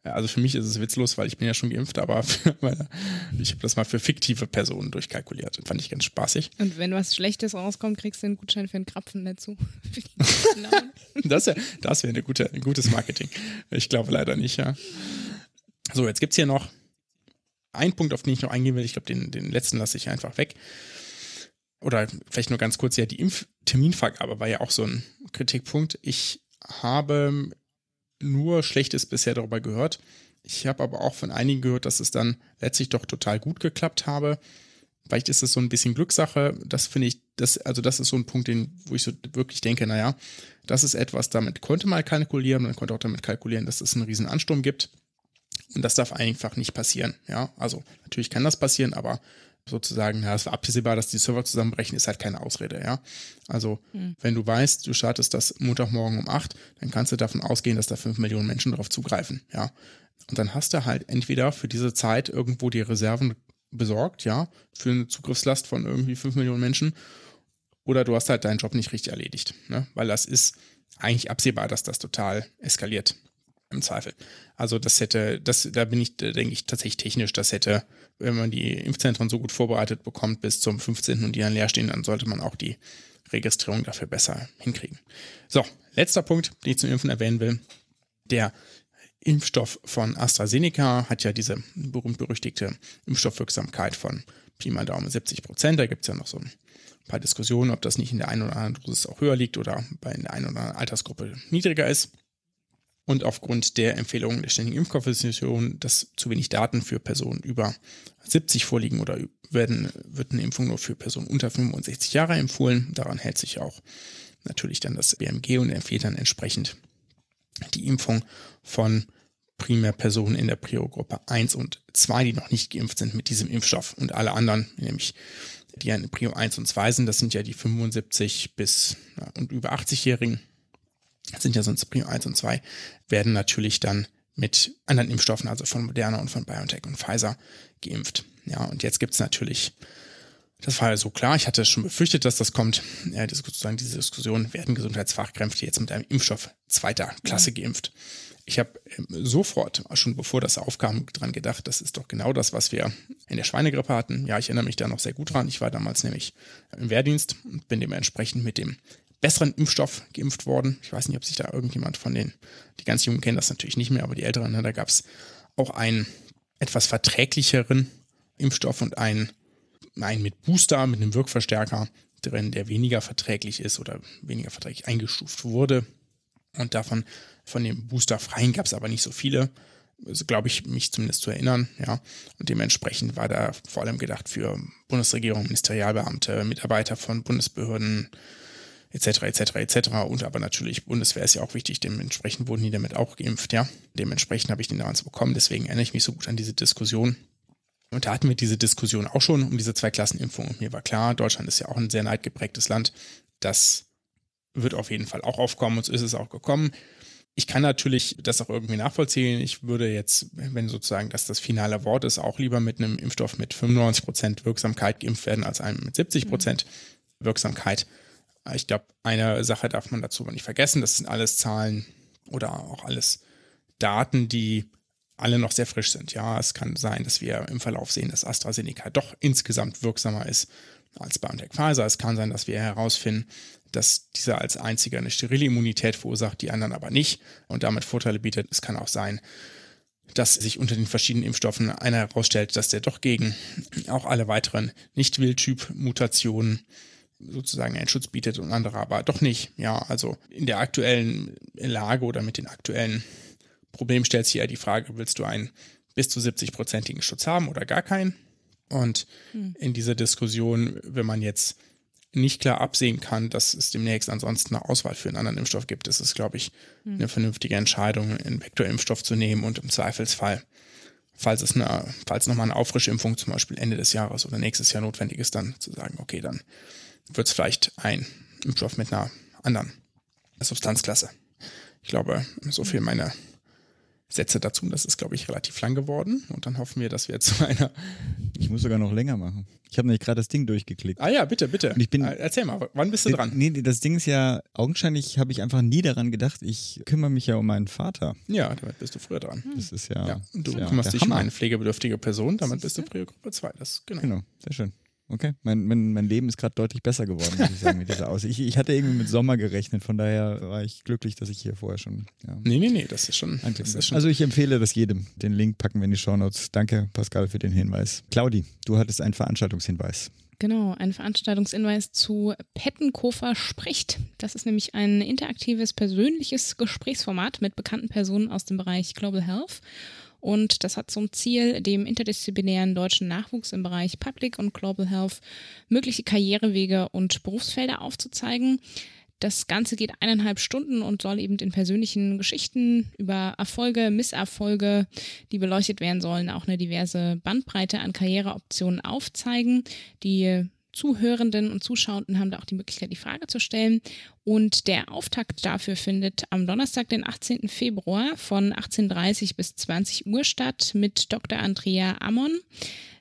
also für mich ist es witzlos, weil ich bin ja schon geimpft, aber für meine, ich habe das mal für fiktive Personen durchkalkuliert. Das fand ich ganz spaßig. Und wenn was Schlechtes rauskommt, kriegst du einen Gutschein für einen Krapfen dazu. Das wäre das wär eine gute, ein gutes Marketing. Ich glaube leider nicht, ja. So, jetzt gibt es hier noch einen Punkt, auf den ich noch eingehen will. Ich glaube, den, den letzten lasse ich einfach weg. Oder vielleicht nur ganz kurz, ja, die Impfterminvergabe war ja auch so ein Kritikpunkt. Ich habe nur Schlechtes bisher darüber gehört. Ich habe aber auch von einigen gehört, dass es dann letztlich doch total gut geklappt habe. Vielleicht ist es so ein bisschen Glückssache. Das finde ich, das, also das ist so ein Punkt, den, wo ich so wirklich denke, naja, das ist etwas, damit konnte man kalkulieren. Man konnte auch damit kalkulieren, dass es einen riesen Ansturm gibt. Und das darf einfach nicht passieren. Ja, also natürlich kann das passieren, aber sozusagen, ja, es war absehbar, dass die Server zusammenbrechen, ist halt keine Ausrede. Ja, also mhm. wenn du weißt, du startest das Montagmorgen um acht, dann kannst du davon ausgehen, dass da fünf Millionen Menschen drauf zugreifen. Ja, und dann hast du halt entweder für diese Zeit irgendwo die Reserven besorgt, ja, für eine Zugriffslast von irgendwie fünf Millionen Menschen, oder du hast halt deinen Job nicht richtig erledigt, ne? Weil das ist eigentlich absehbar, dass das total eskaliert. Im Zweifel. Also das hätte, das, da bin ich, da denke ich tatsächlich technisch, das hätte, wenn man die Impfzentren so gut vorbereitet bekommt bis zum fünfzehnten und die dann leer stehen, dann sollte man auch die Registrierung dafür besser hinkriegen. So, letzter Punkt, den ich zum Impfen erwähnen will. Der Impfstoff von AstraZeneca hat ja diese berühmt-berüchtigte Impfstoffwirksamkeit von Pi mal Daumen siebzig Prozent. Da gibt es ja noch so ein paar Diskussionen, ob das nicht in der einen oder anderen Dosis auch höher liegt oder bei der einen oder anderen Altersgruppe niedriger ist. Und aufgrund der Empfehlungen der Ständigen Impfkommission, dass zu wenig Daten für Personen über siebzig vorliegen oder werden, wird eine Impfung nur für Personen unter fünfundsechzig Jahre empfohlen. Daran hält sich auch natürlich dann das B M G und empfiehlt dann entsprechend die Impfung von Primärpersonen in der Prio-Gruppe eins und zwei, die noch nicht geimpft sind mit diesem Impfstoff. Und alle anderen, nämlich die in Prio eins und zwei sind, das sind ja die fünfundsiebzig bis ja, und über achtzig-Jährigen, sind ja sonst Prio eins und zwei, werden natürlich dann mit anderen Impfstoffen, also von Moderna und von BioNTech und Pfizer, geimpft. Ja, und jetzt gibt es natürlich, das war ja so klar, ich hatte schon befürchtet, dass das kommt, ja, sozusagen diese Diskussion, werden Gesundheitsfachkräfte jetzt mit einem Impfstoff zweiter Klasse geimpft? Ich habe sofort, schon bevor das aufkam, dran gedacht, das ist doch genau das, was wir in der Schweinegrippe hatten. Ja, ich erinnere mich da noch sehr gut dran. Ich war damals nämlich im Wehrdienst und bin dementsprechend mit dem besseren Impfstoff geimpft worden. Ich weiß nicht, ob sich da irgendjemand von den, die ganz Jungen kennen das natürlich nicht mehr, aber die Älteren, da gab es auch einen etwas verträglicheren Impfstoff und einen, einen mit Booster, mit einem Wirkverstärker drin, der weniger verträglich ist oder weniger verträglich eingestuft wurde. Und davon, von dem Boosterfreien gab es aber nicht so viele, also glaube ich, mich zumindest zu erinnern. Ja. Und dementsprechend war da vor allem gedacht für Bundesregierung, Ministerialbeamte, Mitarbeiter von Bundesbehörden, etc., etc., et cetera. Und aber natürlich, Bundeswehr ist ja auch wichtig, dementsprechend wurden die damit auch geimpft, ja. Dementsprechend habe ich den damals bekommen, deswegen erinnere ich mich so gut an diese Diskussion. Und da hatten wir diese Diskussion auch schon um diese Zweiklassenimpfung. Und mir war klar, Deutschland ist ja auch ein sehr neidgeprägtes Land. Das wird auf jeden Fall auch aufkommen, und so ist es auch gekommen. Ich kann natürlich das auch irgendwie nachvollziehen. Ich würde jetzt, wenn sozusagen das das finale Wort ist, auch lieber mit einem Impfstoff mit fünfundneunzig Prozent Wirksamkeit geimpft werden, als einem mit siebzig Prozent Wirksamkeit. Ich glaube, eine Sache darf man dazu aber nicht vergessen. Das sind alles Zahlen oder auch alles Daten, die alle noch sehr frisch sind. Ja, es kann sein, dass wir im Verlauf sehen, dass AstraZeneca doch insgesamt wirksamer ist als BioNTech Pfizer. Es kann sein, dass wir herausfinden, dass dieser als einziger eine sterile Immunität verursacht, die anderen aber nicht und damit Vorteile bietet. Es kann auch sein, dass sich unter den verschiedenen Impfstoffen einer herausstellt, dass der doch gegen auch alle weiteren Nicht-Wildtyp-Mutationen sozusagen einen Schutz bietet und andere aber doch nicht. Ja, also in der aktuellen Lage oder mit den aktuellen Problemen stellt sich ja die Frage, willst du einen bis zu siebzig-prozentigen Schutz haben oder gar keinen. Und hm. in dieser Diskussion, wenn man jetzt nicht klar absehen kann, dass es demnächst ansonsten eine Auswahl für einen anderen Impfstoff gibt, ist es, glaube ich, hm. eine vernünftige Entscheidung, einen Vektorimpfstoff zu nehmen und im Zweifelsfall, falls es eine, falls nochmal eine Auffrischimpfung zum Beispiel Ende des Jahres oder nächstes Jahr notwendig ist, dann zu sagen, okay, dann wird es vielleicht ein Impfstoff mit einer anderen Substanzklasse. Ich glaube, so viel meiner Sätze dazu. Das ist, glaube ich, relativ lang geworden. Und dann hoffen wir, dass wir zu einer... Ich muss sogar noch länger machen. Ich habe nämlich gerade das Ding durchgeklickt. Ah ja, bitte, bitte. Und ich bin, erzähl mal, wann bist du dran? Nee, das Ding ist ja, augenscheinlich habe ich einfach nie daran gedacht, ich kümmere mich ja um meinen Vater. Ja, damit bist du früher dran. Das ist ja... ja du ist ja kümmerst dich Hammer. um eine pflegebedürftige Person, damit bist du Prio-Gruppe zwei. Das, genau. genau, sehr schön. Okay, mein, mein, mein Leben ist gerade deutlich besser geworden, muss ich sagen, mit dieser Aussicht. Ich, ich hatte irgendwie mit Sommer gerechnet, von daher war ich glücklich, dass ich hier vorher schon... Ja, nee, nee, nee, das ist schon... Das ist schon. Also ich empfehle das jedem. Den Link packen wir in die Shownotes. Danke, Pascal, für den Hinweis. Claudi, du hattest einen Veranstaltungshinweis. Genau, ein Veranstaltungshinweis zu Pettenkofer spricht. Das ist nämlich ein interaktives, persönliches Gesprächsformat mit bekannten Personen aus dem Bereich Global Health. Und das hat zum Ziel, dem interdisziplinären deutschen Nachwuchs im Bereich Public und Global Health mögliche Karrierewege und Berufsfelder aufzuzeigen. Das Ganze geht eineinhalb Stunden und soll eben in persönlichen Geschichten über Erfolge, Misserfolge, die beleuchtet werden sollen, auch eine diverse Bandbreite an Karriereoptionen aufzeigen. Die Zuhörenden und Zuschauenden haben da auch die Möglichkeit, die Frage zu stellen. Und der Auftakt dafür findet am Donnerstag, den achtzehnten Februar von achtzehn Uhr dreißig bis zwanzig Uhr statt mit Doktor Andrea Ammon.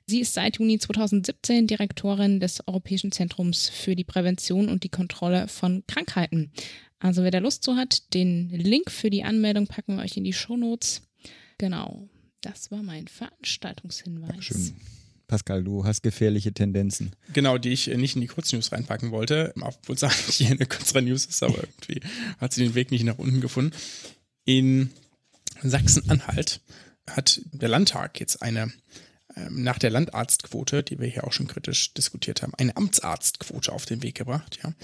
Sie ist seit Juni zweitausendsiebzehn Direktorin des Europäischen Zentrums für die Prävention und die Kontrolle von Krankheiten. Also wer da Lust zu hat, den Link für die Anmeldung packen wir euch in die Shownotes. Genau, das war mein Veranstaltungshinweis. Dankeschön. Pascal, du hast gefährliche Tendenzen. Genau, die ich nicht in die Kurznews reinpacken wollte, obwohl es eigentlich hier eine kürzere News ist, aber irgendwie hat sie den Weg nicht nach unten gefunden. In Sachsen-Anhalt hat der Landtag jetzt eine, ähm, nach der Landarztquote, die wir hier auch schon kritisch diskutiert haben, eine Amtsarztquote auf den Weg gebracht, ja,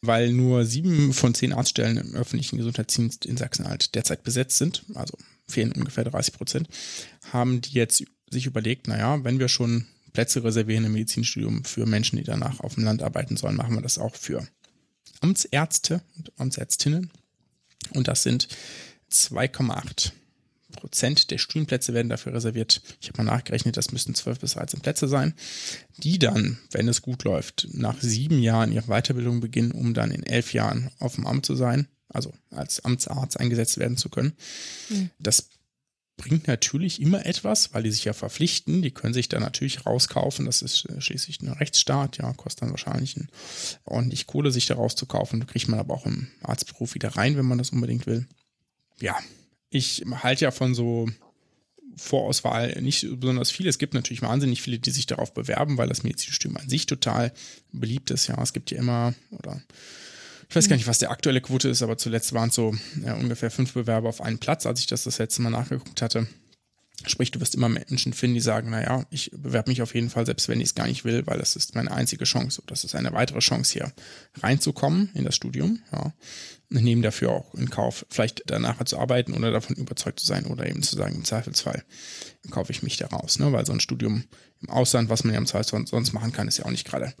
weil nur sieben von zehn Arztstellen im öffentlichen Gesundheitsdienst in Sachsen-Anhalt derzeit besetzt sind, also fehlen ungefähr dreißig Prozent, haben die jetzt sich überlegt, naja, wenn wir schon Plätze reservieren im Medizinstudium für Menschen, die danach auf dem Land arbeiten sollen, machen wir das auch für Amtsärzte und Amtsärztinnen. Und das sind zwei Komma acht Prozent der Studienplätze werden dafür reserviert. Ich habe mal nachgerechnet, das müssten zwölf bis dreizehn Plätze sein, die dann, wenn es gut läuft, nach sieben Jahren ihre Weiterbildung beginnen, um dann in elf Jahren auf dem Amt zu sein, also als Amtsarzt eingesetzt werden zu können. Mhm. Das bringt natürlich immer etwas, weil die sich ja verpflichten, die können sich da natürlich rauskaufen, das ist schließlich ein Rechtsstaat, ja, kostet dann wahrscheinlich ein ordentlich Kohle, sich da rauszukaufen, kriegt man aber auch im Arztberuf wieder rein, wenn man das unbedingt will. Ja, ich halte ja von so Vorauswahl nicht besonders viel. Es gibt natürlich wahnsinnig viele, die sich darauf bewerben, weil das Medizinstudium an sich total beliebt ist, ja, es gibt ja immer, oder ich weiß gar nicht, was die aktuelle Quote ist, aber zuletzt waren es so ja, ungefähr fünf Bewerber auf einen Platz, als ich das das letzte Mal nachgeguckt hatte. Sprich, du wirst immer Menschen finden, die sagen, naja, ich bewerbe mich auf jeden Fall, selbst wenn ich es gar nicht will, weil das ist meine einzige Chance. Das ist eine weitere Chance, hier reinzukommen in das Studium. Ja. Und nehmen dafür auch in Kauf, vielleicht danach zu arbeiten oder davon überzeugt zu sein oder eben zu sagen, im Zweifelsfall kaufe ich mich da raus. Ne? Weil so ein Studium im Ausland, was man ja im Zweifelsfall sonst machen kann, ist ja auch nicht gerade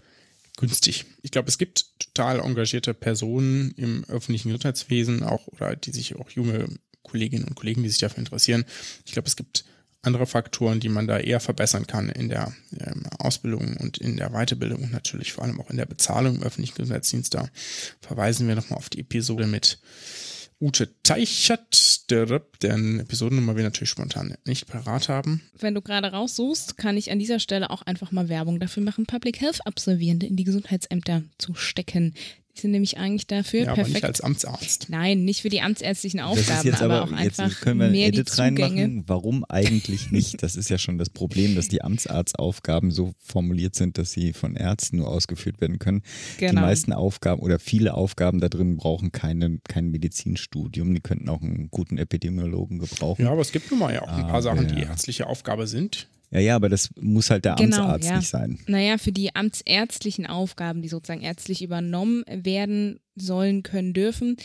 günstig. Ich glaube, es gibt total engagierte Personen im öffentlichen Gesundheitswesen, auch oder die sich auch junge Kolleginnen und Kollegen, die sich dafür interessieren. Ich glaube, es gibt andere Faktoren, die man da eher verbessern kann in der ähm, Ausbildung und in der Weiterbildung und natürlich vor allem auch in der Bezahlung im öffentlichen Gesundheitsdienst. Da verweisen wir nochmal auf die Episode mit Ute Teichert, deren Episodennummer wir natürlich spontan nicht parat haben. Wenn du gerade raussuchst, kann ich an dieser Stelle auch einfach mal Werbung dafür machen, Public Health Absolvierende in die Gesundheitsämter zu stecken. Die sind nämlich eigentlich dafür ja, perfekt. Ja, aber nicht als Amtsarzt. Nein, nicht für die amtsärztlichen Aufgaben, aber, aber auch einfach können wir mehr die Zugänge. Reinmachen. Warum eigentlich nicht? Das ist ja schon das Problem, dass die Amtsarztaufgaben so formuliert sind, dass sie von Ärzten nur ausgeführt werden können. Genau. Die meisten Aufgaben oder viele Aufgaben da drin brauchen keine, kein Medizinstudium. Die könnten auch einen guten Epidemiologen gebrauchen. Ja, aber es gibt nun mal ja auch ein paar ah, Sachen, ja. die ärztliche Aufgabe sind. Ja, ja, aber das muss halt der genau, Amtsarzt ja. nicht sein. Naja, für die amtsärztlichen Aufgaben, die sozusagen ärztlich übernommen werden sollen, können, dürfen,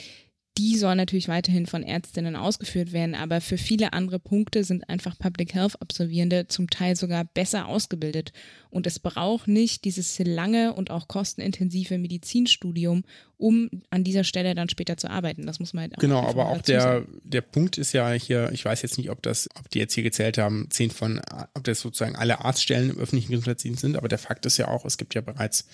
Die soll natürlich weiterhin von Ärztinnen ausgeführt werden, aber für viele andere Punkte sind einfach Public Health Absolvierende zum Teil sogar besser ausgebildet. Und es braucht nicht dieses lange und auch kostenintensive Medizinstudium, um an dieser Stelle dann später zu arbeiten. Das muss man halt auch Genau, aber auch der, der Punkt ist ja hier, ich weiß jetzt nicht, ob das, ob die jetzt hier gezählt haben, zehn von, ob das sozusagen alle Arztstellen im öffentlichen Gesundheitsdienst sind, aber der Fakt ist ja auch, es gibt ja bereits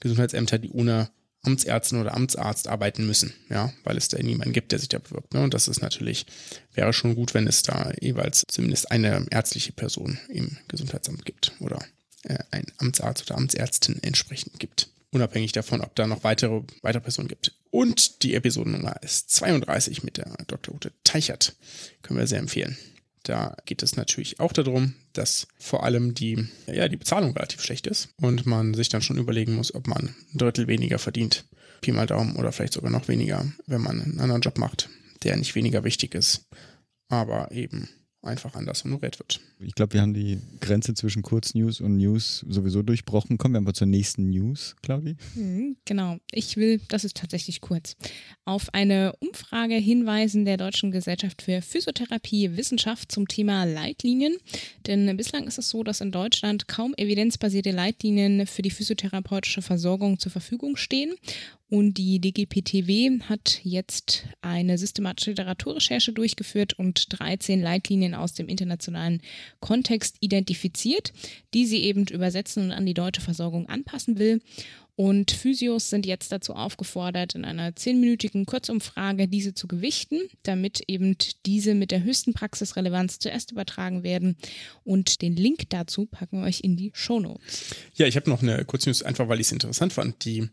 Gesundheitsämter, die ohne Amtsärztin oder Amtsarzt arbeiten müssen, ja, weil es da niemanden gibt, der sich da bewirbt. Ne? Und das ist natürlich, wäre schon gut, wenn es da jeweils zumindest eine ärztliche Person im Gesundheitsamt gibt oder äh, einen Amtsarzt oder Amtsärztin entsprechend gibt. Unabhängig davon, ob da noch weitere, weitere Personen gibt. Und die Episodennummer ist zweiunddreißig mit der Doktor Ute Teichert. Können wir sehr empfehlen. Da geht es natürlich auch darum, dass vor allem die, ja, die Bezahlung relativ schlecht ist und man sich dann schon überlegen muss, ob man ein Drittel weniger verdient, Pi mal Daumen, oder vielleicht sogar noch weniger, wenn man einen anderen Job macht, der nicht weniger wichtig ist, aber eben einfach anders honoriert wird. Ich glaube, wir haben die Grenze zwischen Kurznews und News sowieso durchbrochen. Kommen wir einfach zur nächsten News, Claudi. Genau. Ich will, das ist tatsächlich kurz, auf eine Umfrage hinweisen der Deutschen Gesellschaft für Physiotherapie Wissenschaft zum Thema Leitlinien. Denn bislang ist es so, dass in Deutschland kaum evidenzbasierte Leitlinien für die physiotherapeutische Versorgung zur Verfügung stehen. Und die D G P T W hat jetzt eine systematische Literaturrecherche durchgeführt und dreizehn Leitlinien aus dem internationalen Kontext identifiziert, die sie eben übersetzen und an die deutsche Versorgung anpassen will. Und Physios sind jetzt dazu aufgefordert, in einer zehnminütigen Kurzumfrage diese zu gewichten, damit eben diese mit der höchsten Praxisrelevanz zuerst übertragen werden. Und den Link dazu packen wir euch in die Shownotes. Ja, ich habe noch eine Kurznews, einfach weil ich es interessant fand. Die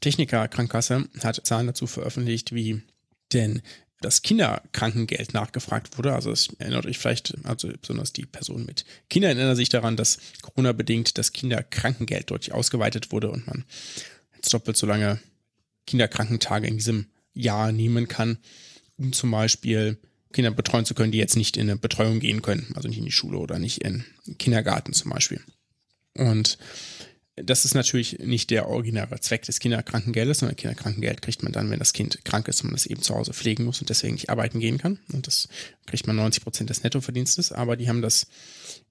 Techniker Krankenkasse hat Zahlen dazu veröffentlicht, wie denn das Kinderkrankengeld nachgefragt wurde. Also es erinnert euch vielleicht, also besonders die Personen mit Kindern erinnern sich daran, dass Corona-bedingt das Kinderkrankengeld deutlich ausgeweitet wurde und man jetzt doppelt so lange Kinderkrankentage in diesem Jahr nehmen kann, um zum Beispiel Kinder betreuen zu können, die jetzt nicht in eine Betreuung gehen können, also nicht in die Schule oder nicht in den Kindergarten zum Beispiel. Und das ist natürlich nicht der originäre Zweck des Kinderkrankengeldes, sondern Kinderkrankengeld kriegt man dann, wenn das Kind krank ist und man es eben zu Hause pflegen muss und deswegen nicht arbeiten gehen kann. Und das kriegt man neunzig Prozent des Nettoverdienstes. Aber die haben das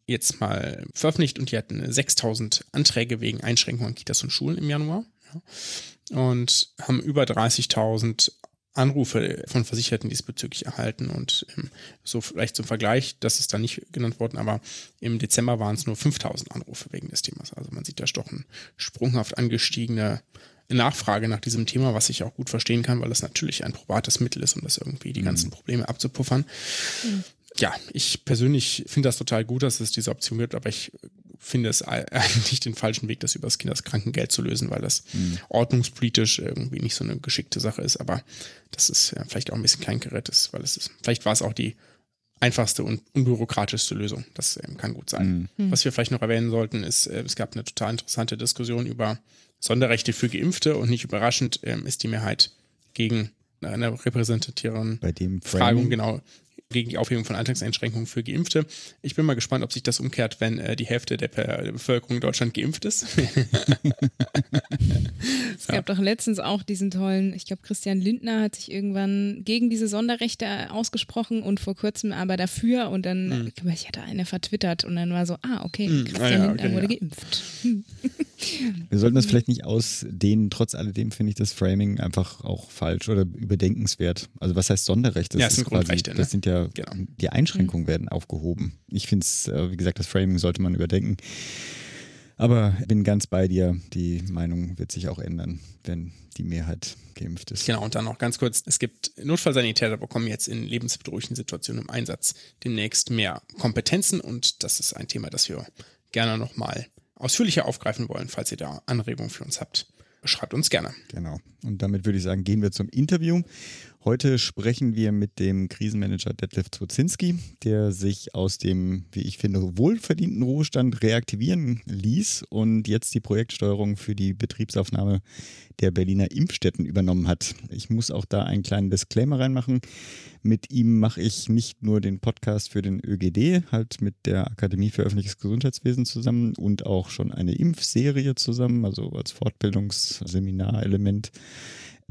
jetzt mal veröffentlicht und die hatten sechstausend Anträge wegen Einschränkungen an Kitas und Schulen im Januar. Ja, und haben über dreißigtausend Anrufe von Versicherten diesbezüglich erhalten und ähm, so vielleicht zum Vergleich, das ist da nicht genannt worden, aber im Dezember waren es nur fünftausend Anrufe wegen des Themas. Also man sieht da doch eine sprunghaft angestiegene Nachfrage nach diesem Thema, was ich auch gut verstehen kann, weil das natürlich ein probates Mittel ist, um das irgendwie die mhm. ganzen Probleme abzupuffern. Mhm. Ja, ich persönlich finde das total gut, dass es diese Option gibt, aber ich finde es eigentlich den falschen Weg, das über das Kinderkrankengeld zu lösen, weil das mhm. ordnungspolitisch irgendwie nicht so eine geschickte Sache ist, aber das ist ja vielleicht auch ein bisschen kleingerät ist, weil es ist, vielleicht war es auch die einfachste und unbürokratischste Lösung. Das ähm, kann gut sein. Mhm. Was wir vielleicht noch erwähnen sollten, ist, äh, es gab eine total interessante Diskussion über Sonderrechte für Geimpfte und nicht überraschend ähm, ist die Mehrheit gegen eine repräsentativen Fragung, genau, gegen die Aufhebung von Alltagseinschränkungen für Geimpfte. Ich bin mal gespannt, ob sich das umkehrt, wenn äh, die Hälfte der, Be- der Bevölkerung in Deutschland geimpft ist. Es gab ja. doch letztens auch diesen tollen, ich glaube, Christian Lindner hat sich irgendwann gegen diese Sonderrechte ausgesprochen und vor kurzem aber dafür und dann, mhm. ich glaube, ich hatte eine vertwittert und dann war so, ah, okay, mhm. Christian ah, ja, Lindner okay, wurde ja. geimpft. Wir sollten das vielleicht nicht ausdehnen, trotz alledem finde ich das Framing einfach auch falsch oder überdenkenswert. Also was heißt Sonderrecht? Das, ja, das sind quasi, Grundrechte. Ne? Das sind ja Genau. Die Einschränkungen werden aufgehoben. Ich finde es, wie gesagt, das Framing sollte man überdenken. Aber ich bin ganz bei dir. Die Meinung wird sich auch ändern, wenn die Mehrheit geimpft ist. Genau, und dann noch ganz kurz. Es gibt Notfallsanitäter, bekommen jetzt in lebensbedrohlichen Situationen im Einsatz demnächst mehr Kompetenzen. Und das ist ein Thema, das wir gerne nochmal ausführlicher aufgreifen wollen, falls ihr da Anregungen für uns habt. Schreibt uns gerne. Genau. Und damit würde ich sagen, gehen wir zum Interview. Heute sprechen wir mit dem Krisenmanager Detlef Zwozinski, der sich aus dem, wie ich finde, wohlverdienten Ruhestand reaktivieren ließ und jetzt die Projektsteuerung für die Betriebsaufnahme der Berliner Impfstätten übernommen hat. Ich muss auch da einen kleinen Disclaimer reinmachen. Mit ihm mache ich nicht nur den Podcast für den ÖGD, halt mit der Akademie für öffentliches Gesundheitswesen zusammen und auch schon eine Impfserie zusammen, also als Fortbildungs- Seminarelement.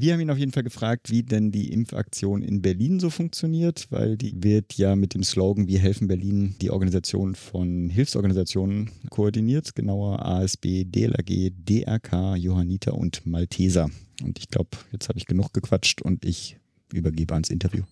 Wir haben ihn auf jeden Fall gefragt, wie denn die Impfaktion in Berlin so funktioniert, weil die wird ja mit dem Slogan Wir helfen Berlin die Organisation von Hilfsorganisationen koordiniert, genauer A S B, D L R G, D R K, Johanniter und Malteser. Und ich glaube, jetzt habe ich genug gequatscht und ich übergebe ans Interview.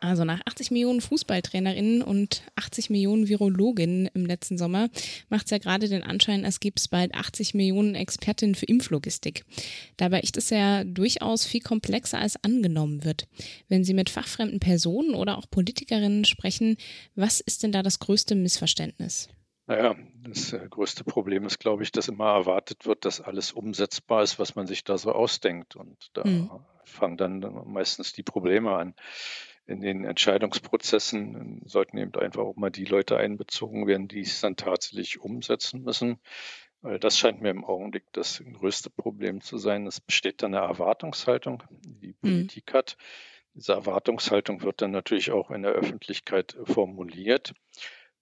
Also nach achtzig Millionen Fußballtrainerinnen und achtzig Millionen Virologinnen im letzten Sommer macht es ja gerade den Anschein, als gäbe es bald achtzig Millionen Expertinnen für Impflogistik. Dabei ist es ja durchaus viel komplexer, als angenommen wird. Wenn Sie mit fachfremden Personen oder auch Politikerinnen sprechen, was ist denn da das größte Missverständnis? Naja, das größte Problem ist, glaube ich, dass immer erwartet wird, dass alles umsetzbar ist, was man sich da so ausdenkt. Und da mhm. fangen dann meistens die Probleme an. In den Entscheidungsprozessen sollten eben einfach auch mal die Leute einbezogen werden, die es dann tatsächlich umsetzen müssen. Das scheint mir im Augenblick das größte Problem zu sein. Es besteht dann eine Erwartungshaltung, die die Politik hat. Diese Erwartungshaltung wird dann natürlich auch in der Öffentlichkeit formuliert.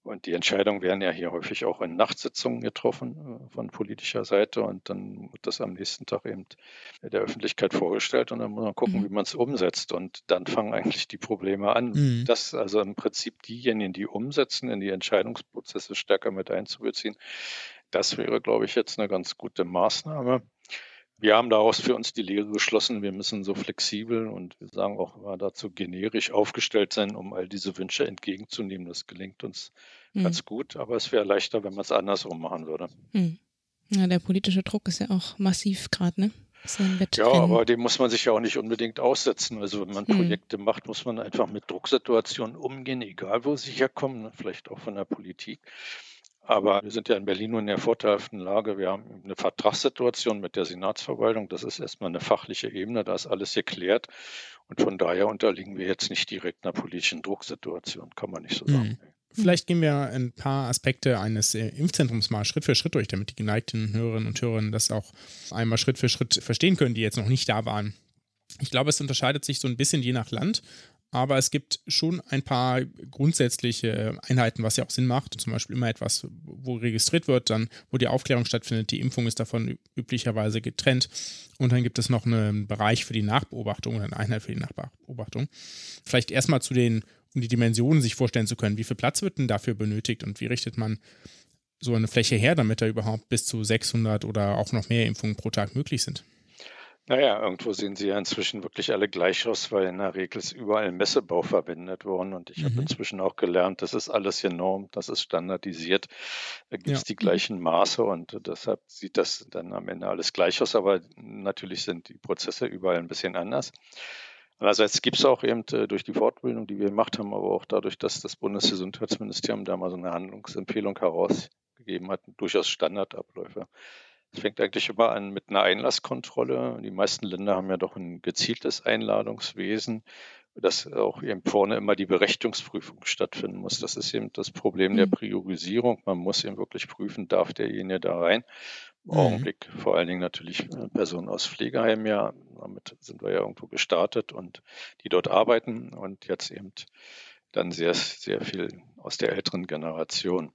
Und die Entscheidungen werden ja hier häufig auch in Nachtsitzungen getroffen von politischer Seite und dann wird das am nächsten Tag eben der Öffentlichkeit vorgestellt und dann muss man gucken, mhm. wie man es umsetzt und dann fangen eigentlich die Probleme an. Mhm. Das also im Prinzip diejenigen, die umsetzen, in die Entscheidungsprozesse stärker mit einzubeziehen, das wäre, glaube ich, jetzt eine ganz gute Maßnahme. Wir haben daraus für uns die Lehre geschlossen, wir müssen so flexibel und wir sagen auch mal dazu generisch aufgestellt sein, um all diese Wünsche entgegenzunehmen. Das gelingt uns mhm. ganz gut, aber es wäre leichter, wenn man es andersrum machen würde. Mhm. Ja, der politische Druck ist ja auch massiv gerade, ne? Ja, aber dem muss man sich ja auch nicht unbedingt aussetzen. Also wenn man Projekte mhm. macht, muss man einfach mit Drucksituationen umgehen, egal wo sie herkommen, vielleicht auch von der Politik. Aber wir sind ja in Berlin nun in der vorteilhaften Lage. Wir haben eine Vertragssituation mit der Senatsverwaltung. Das ist erstmal eine fachliche Ebene. Da ist alles geklärt. Und von daher unterliegen wir jetzt nicht direkt einer politischen Drucksituation. Kann man nicht so sagen. Vielleicht gehen wir ein paar Aspekte eines Impfzentrums mal Schritt für Schritt durch, damit die geneigten Hörerinnen und Hörer das auch einmal Schritt für Schritt verstehen können, die jetzt noch nicht da waren. Ich glaube, es unterscheidet sich so ein bisschen je nach Land. Aber es gibt schon ein paar grundsätzliche Einheiten, was ja auch Sinn macht. Zum Beispiel immer etwas, wo registriert wird, dann wo die Aufklärung stattfindet. Die Impfung ist davon üblicherweise getrennt. Und dann gibt es noch einen Bereich für die Nachbeobachtung oder eine Einheit für die Nachbeobachtung. Vielleicht erstmal zu den, um die Dimensionen sich vorstellen zu können. Wie viel Platz wird denn dafür benötigt und wie richtet man so eine Fläche her, damit da überhaupt bis zu sechshundert oder auch noch mehr Impfungen pro Tag möglich sind? Naja, irgendwo sehen sie ja inzwischen wirklich alle gleich aus, weil in der Regel ist überall Messebau verwendet worden. Und ich mhm. habe inzwischen auch gelernt, das ist alles genormt, das ist standardisiert, da gibt es ja. die gleichen Maße und deshalb sieht das dann am Ende alles gleich aus. Aber natürlich sind die Prozesse überall ein bisschen anders. Andererseits gibt es auch eben durch die Fortbildung, die wir gemacht haben, aber auch dadurch, dass das Bundesgesundheitsministerium da mal so eine Handlungsempfehlung herausgegeben hat, durchaus Standardabläufe. Es fängt eigentlich immer an mit einer Einlasskontrolle. Die meisten Länder haben ja doch ein gezieltes Einladungswesen, dass auch eben vorne immer die Berechtigungsprüfung stattfinden muss. Das ist eben das Problem der Priorisierung. Man muss eben wirklich prüfen, darf derjenige da rein. Im mhm. Augenblick vor allen Dingen natürlich Personen aus Pflegeheimen. Ja, damit sind wir ja irgendwo gestartet und die dort arbeiten und jetzt eben dann sehr, sehr viel aus der älteren Generation.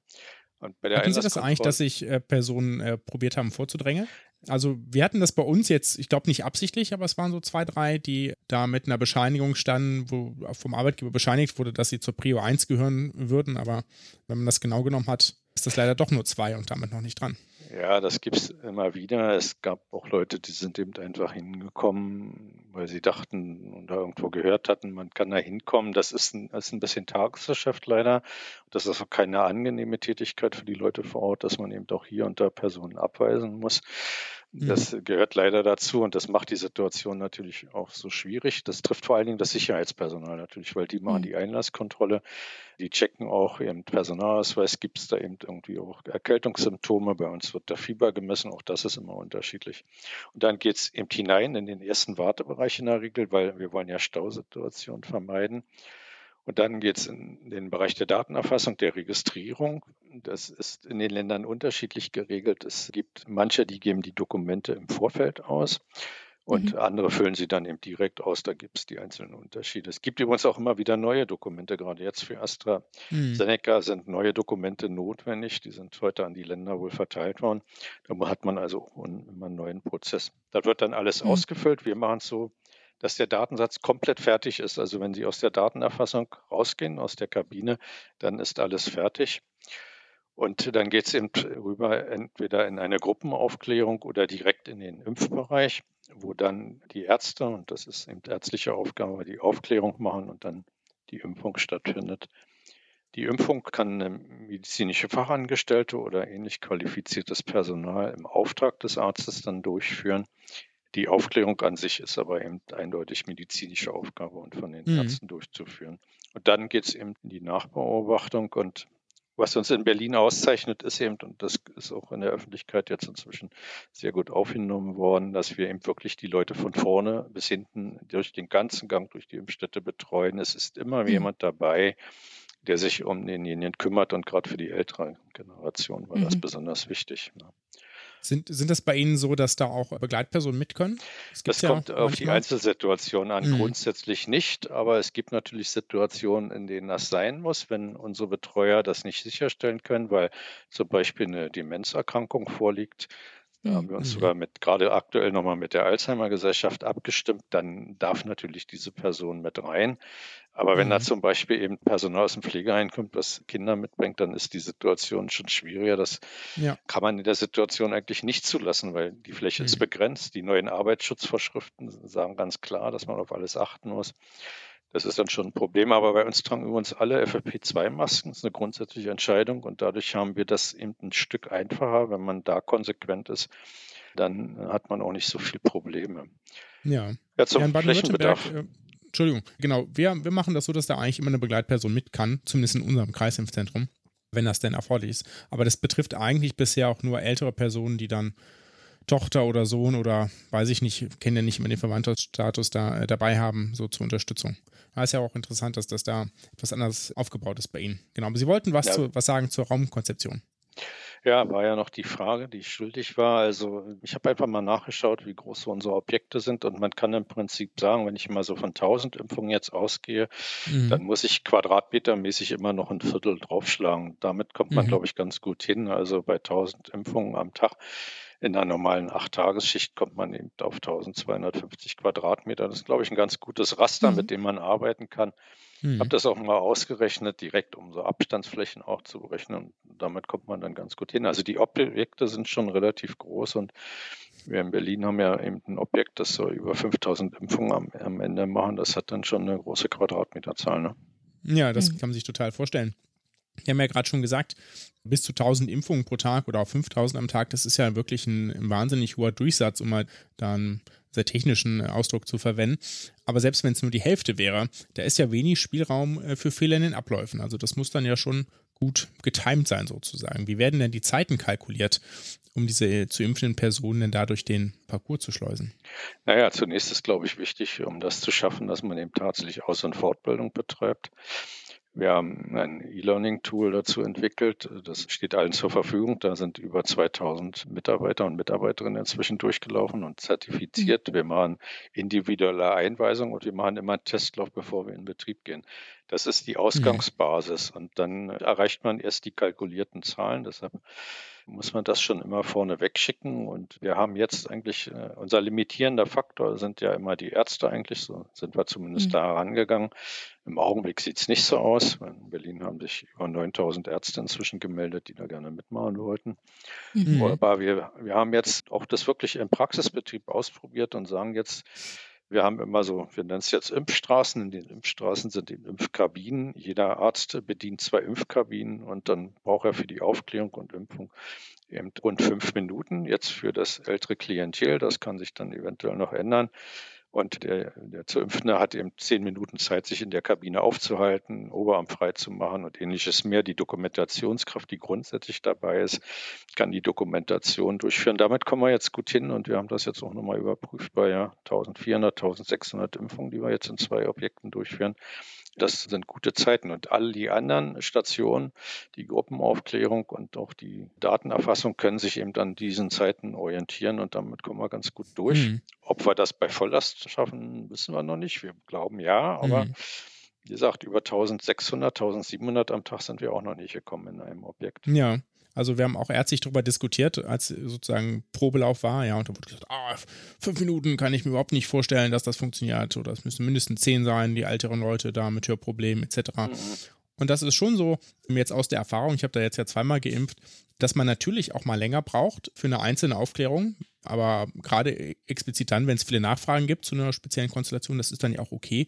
Und bei der hatten Sie das eigentlich, dass sich äh, Personen äh, probiert haben vorzudrängen? Also wir hatten das bei uns jetzt, ich glaube nicht absichtlich, aber es waren so zwei, drei, die da mit einer Bescheinigung standen, wo vom Arbeitgeber bescheinigt wurde, dass sie zur Prio eins gehören würden. Aber wenn man das genau genommen hat, ist das leider doch nur zwei und damit noch nicht dran. Ja, das gibt es immer wieder. Es gab auch Leute, die sind eben einfach hingekommen, weil sie dachten oder irgendwo gehört hatten, man kann da hinkommen. Das ist ein, das ist ein bisschen Tagesgeschäft leider. Das ist auch keine angenehme Tätigkeit für die Leute vor Ort, dass man eben auch hier und da Personen abweisen muss. Das gehört leider dazu und das macht die Situation natürlich auch so schwierig. Das trifft vor allen Dingen das Sicherheitspersonal natürlich, weil die machen die Einlasskontrolle. Die checken auch eben Personalausweis, gibt es da eben irgendwie auch Erkältungssymptome. Bei uns wird da Fieber gemessen, auch das ist immer unterschiedlich. Und dann geht es eben hinein in den ersten Wartebereich in der Regel, weil wir wollen ja Stausituationen vermeiden. Und dann geht es in den Bereich der Datenerfassung, der Registrierung. Das ist in den Ländern unterschiedlich geregelt. Es gibt manche, die geben die Dokumente im Vorfeld aus und mhm. andere füllen sie dann eben direkt aus. Da gibt es die einzelnen Unterschiede. Es gibt übrigens auch immer wieder neue Dokumente. Gerade jetzt für AstraZeneca mhm. sind neue Dokumente notwendig. Die sind heute an die Länder wohl verteilt worden. Da hat man also immer einen neuen Prozess. Da wird dann alles mhm. ausgefüllt. Wir machen es so, dass der Datensatz komplett fertig ist. Also wenn Sie aus der Datenerfassung rausgehen, aus der Kabine, dann ist alles fertig. Und dann geht es eben rüber entweder in eine Gruppenaufklärung oder direkt in den Impfbereich, wo dann die Ärzte, und das ist eben ärztliche Aufgabe, die Aufklärung machen und dann die Impfung stattfindet. Die Impfung kann eine medizinische Fachangestellte oder ähnlich qualifiziertes Personal im Auftrag des Arztes dann durchführen. Die Aufklärung an sich ist aber eben eindeutig medizinische Aufgabe und von den mhm. Ärzten durchzuführen. Und dann geht es eben in die Nachbeobachtung. Und was uns in Berlin auszeichnet, ist eben, und das ist auch in der Öffentlichkeit jetzt inzwischen sehr gut aufgenommen worden, dass wir eben wirklich die Leute von vorne bis hinten durch den ganzen Gang, durch die Impfstätte betreuen. Es ist immer mhm. jemand dabei, der sich um denjenigen kümmert. Und gerade für die ältere Generation war mhm. das besonders wichtig. Ne? Sind, sind das bei Ihnen so, dass da auch Begleitpersonen mit können? Das, das kommt ja auf die Einzelsituation an. Mhm. Grundsätzlich nicht, aber es gibt natürlich Situationen, in denen das sein muss, wenn unsere Betreuer das nicht sicherstellen können, weil zum Beispiel eine Demenzerkrankung vorliegt. Da haben wir uns mhm. sogar mit, gerade aktuell nochmal mit der Alzheimer-Gesellschaft abgestimmt, dann darf natürlich diese Person mit rein. Aber mhm. wenn da zum Beispiel eben Personal aus dem Pflegeheim kommt, was Kinder mitbringt, dann ist die Situation schon schwieriger. Das ja. kann man in der Situation eigentlich nicht zulassen, weil die Fläche mhm. ist begrenzt. Die neuen Arbeitsschutzvorschriften sagen ganz klar, dass man auf alles achten muss. Das ist dann schon ein Problem, aber bei uns tragen übrigens alle F F P zwei Masken. Das ist eine grundsätzliche Entscheidung und dadurch haben wir das eben ein Stück einfacher. Wenn man da konsequent ist, dann hat man auch nicht so viele Probleme. Ja, ja zum ja, Flächenbedarf. Äh, Entschuldigung, genau. Wir, wir machen das so, dass da eigentlich immer eine Begleitperson mit kann, zumindest in unserem Kreisimpfzentrum, wenn das denn erforderlich ist. Aber das betrifft eigentlich bisher auch nur ältere Personen, die dann Tochter oder Sohn oder weiß ich nicht, kenne ja nicht immer den Verwandtschaftsstatus da äh, dabei haben, so zur Unterstützung. Da ist ja auch interessant, dass das da etwas anders aufgebaut ist bei Ihnen. Genau, aber Sie wollten was, ja. zu, was sagen zur Raumkonzeption. Ja, war ja noch die Frage, die ich schuldig war. Also ich habe einfach mal nachgeschaut, wie groß so unsere Objekte sind und man kann im Prinzip sagen, wenn ich mal so von tausend Impfungen jetzt ausgehe, mhm. dann muss ich quadratmetermäßig immer noch ein Viertel draufschlagen. Damit kommt man, mhm. glaube ich, ganz gut hin. Also bei tausend Impfungen am Tag in einer normalen Acht-Tages-Schicht kommt man eben auf zwölfhundertfünfzig Quadratmeter. Das ist, glaube ich, ein ganz gutes Raster, mhm. mit dem man arbeiten kann. Ich mhm. habe das auch mal ausgerechnet, direkt um so Abstandsflächen auch zu berechnen. Und damit kommt man dann ganz gut hin. Also die Objekte sind schon relativ groß. Und wir in Berlin haben ja eben ein Objekt, das soll über fünftausend Impfungen am, am Ende machen. Das hat dann schon eine große Quadratmeterzahl. Ne? Ja, das mhm. kann man sich total vorstellen. Wir haben ja gerade schon gesagt, bis zu tausend Impfungen pro Tag oder auch fünftausend am Tag, das ist ja wirklich ein, ein wahnsinnig hoher Durchsatz, um mal da einen sehr technischen Ausdruck zu verwenden. Aber selbst wenn es nur die Hälfte wäre, da ist ja wenig Spielraum für Fehler in den Abläufen. Also das muss dann ja schon gut getimed sein sozusagen. Wie werden denn die Zeiten kalkuliert, um diese zu impfenden Personen denn dadurch den Parcours zu schleusen? Naja, zunächst ist, glaube ich, wichtig, um das zu schaffen, dass man eben tatsächlich Aus- und Fortbildung betreibt. Wir haben ein E-Learning-Tool dazu entwickelt. Das steht allen zur Verfügung. Da sind über zweitausend Mitarbeiter und Mitarbeiterinnen inzwischen durchgelaufen und zertifiziert. Mhm. Wir machen individuelle Einweisungen und wir machen immer einen Testlauf, bevor wir in Betrieb gehen. Das ist die Ausgangsbasis. Mhm. Und dann erreicht man erst die kalkulierten Zahlen. Deshalb muss man das schon immer vorne wegschicken. Und wir haben jetzt eigentlich, äh, unser limitierender Faktor sind ja immer die Ärzte eigentlich, so sind wir zumindest mhm. da herangegangen. Im Augenblick sieht es nicht so aus. In Berlin haben sich über neuntausend Ärzte inzwischen gemeldet, die da gerne mitmachen wollten. Mhm. Aber wir, wir haben jetzt auch das wirklich im Praxisbetrieb ausprobiert und sagen jetzt, wir haben immer so, wir nennen es jetzt Impfstraßen. In den Impfstraßen sind eben Impfkabinen. Jeder Arzt bedient zwei Impfkabinen und dann braucht er für die Aufklärung und Impfung eben rund fünf Minuten. Jetzt für das ältere Klientel, das kann sich dann eventuell noch ändern. Und der, der zu Impfende hat eben zehn Minuten Zeit, sich in der Kabine aufzuhalten, Oberarm frei zu machen und ähnliches mehr. Die Dokumentationskraft, die grundsätzlich dabei ist, kann die Dokumentation durchführen. Damit kommen wir jetzt gut hin und wir haben das jetzt auch nochmal überprüft bei ja, eintausendvierhundert, eintausendsechshundert Impfungen, die wir jetzt in zwei Objekten durchführen. Das sind gute Zeiten und all die anderen Stationen, die Gruppenaufklärung und auch die Datenerfassung können sich eben an diesen Zeiten orientieren und damit kommen wir ganz gut durch. Mhm. Ob wir das bei Volllast schaffen, wissen wir noch nicht. Wir glauben ja, aber mhm. wie gesagt, über eintausendsechshundert, siebzehnhundert am Tag sind wir auch noch nicht gekommen in einem Objekt. Ja. Also wir haben auch ärztlich darüber diskutiert, als sozusagen Probelauf war, ja, und da wurde gesagt, ah, fünf Minuten kann ich mir überhaupt nicht vorstellen, dass das funktioniert oder es müssen mindestens zehn sein, die älteren Leute da mit Hörproblemen et cetera. Mhm. Und das ist schon so, jetzt aus der Erfahrung, ich habe da jetzt ja zweimal geimpft, dass man natürlich auch mal länger braucht für eine einzelne Aufklärung, aber gerade explizit dann, wenn es viele Nachfragen gibt zu einer speziellen Konstellation, das ist dann ja auch okay,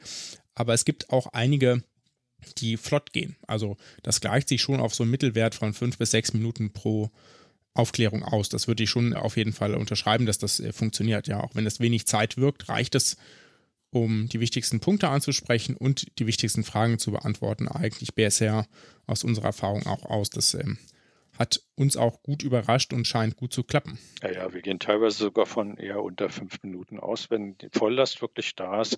aber es gibt auch einige, die flott gehen. Also das gleicht sich schon auf so einen Mittelwert von fünf bis sechs Minuten pro Aufklärung aus. Das würde ich schon auf jeden Fall unterschreiben, dass das funktioniert. Ja, auch wenn das wenig Zeit wirkt, reicht es, um die wichtigsten Punkte anzusprechen und die wichtigsten Fragen zu beantworten. Eigentlich bisher aus unserer Erfahrung auch aus. Das ähm, hat uns auch gut überrascht und scheint gut zu klappen. Ja, ja, wir gehen teilweise sogar von eher unter fünf Minuten aus, wenn die Volllast wirklich da ist.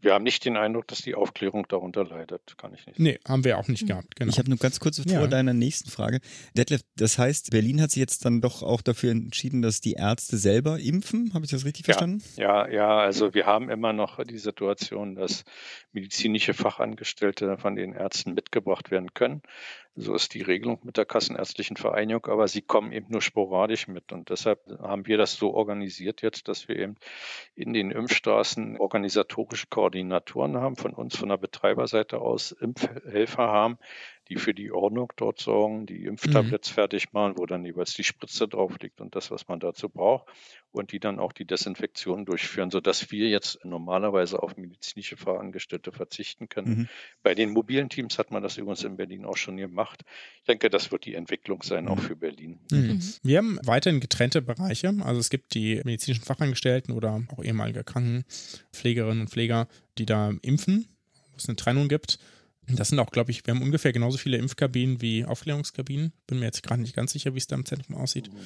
Wir haben nicht den Eindruck, dass die Aufklärung darunter leidet, kann ich nicht sagen. Nee, haben wir auch nicht gehabt, genau. Ich habe nur ganz kurz vor ja. deiner nächsten Frage. Detlef, das heißt, Berlin hat sich jetzt dann doch auch dafür entschieden, dass die Ärzte selber impfen, habe ich das richtig ja. verstanden? Ja, ja, also wir haben immer noch die Situation, dass medizinische Fachangestellte von den Ärzten mitgebracht werden können. So ist die Regelung mit der Kassenärztlichen Vereinigung, aber sie kommen eben nur sporadisch mit und deshalb haben wir das so organisiert jetzt, dass wir eben in den Impfstraßen organisatorische Koordinatoren Koordinatoren haben, von uns von der Betreiberseite aus Impfhelfer haben, die für die Ordnung dort sorgen, die Impftabletts mhm. fertig machen, wo dann jeweils die Spritze drauf liegt und das, was man dazu braucht und die dann auch die Desinfektion durchführen, sodass wir jetzt normalerweise auf medizinische Fachangestellte verzichten können. Mhm. Bei den mobilen Teams hat man das übrigens in Berlin auch schon gemacht. Ich denke, das wird die Entwicklung sein, mhm. auch für Berlin. Mhm. Wir haben weiterhin getrennte Bereiche, also es gibt die medizinischen Fachangestellten oder auch ehemalige Krankenpflegerinnen und Pfleger, die da impfen, wo es eine Trennung gibt. Das sind auch, glaube ich, wir haben ungefähr genauso viele Impfkabinen wie Aufklärungskabinen. Bin mir jetzt gerade nicht ganz sicher, wie es da im Zentrum aussieht. Mhm.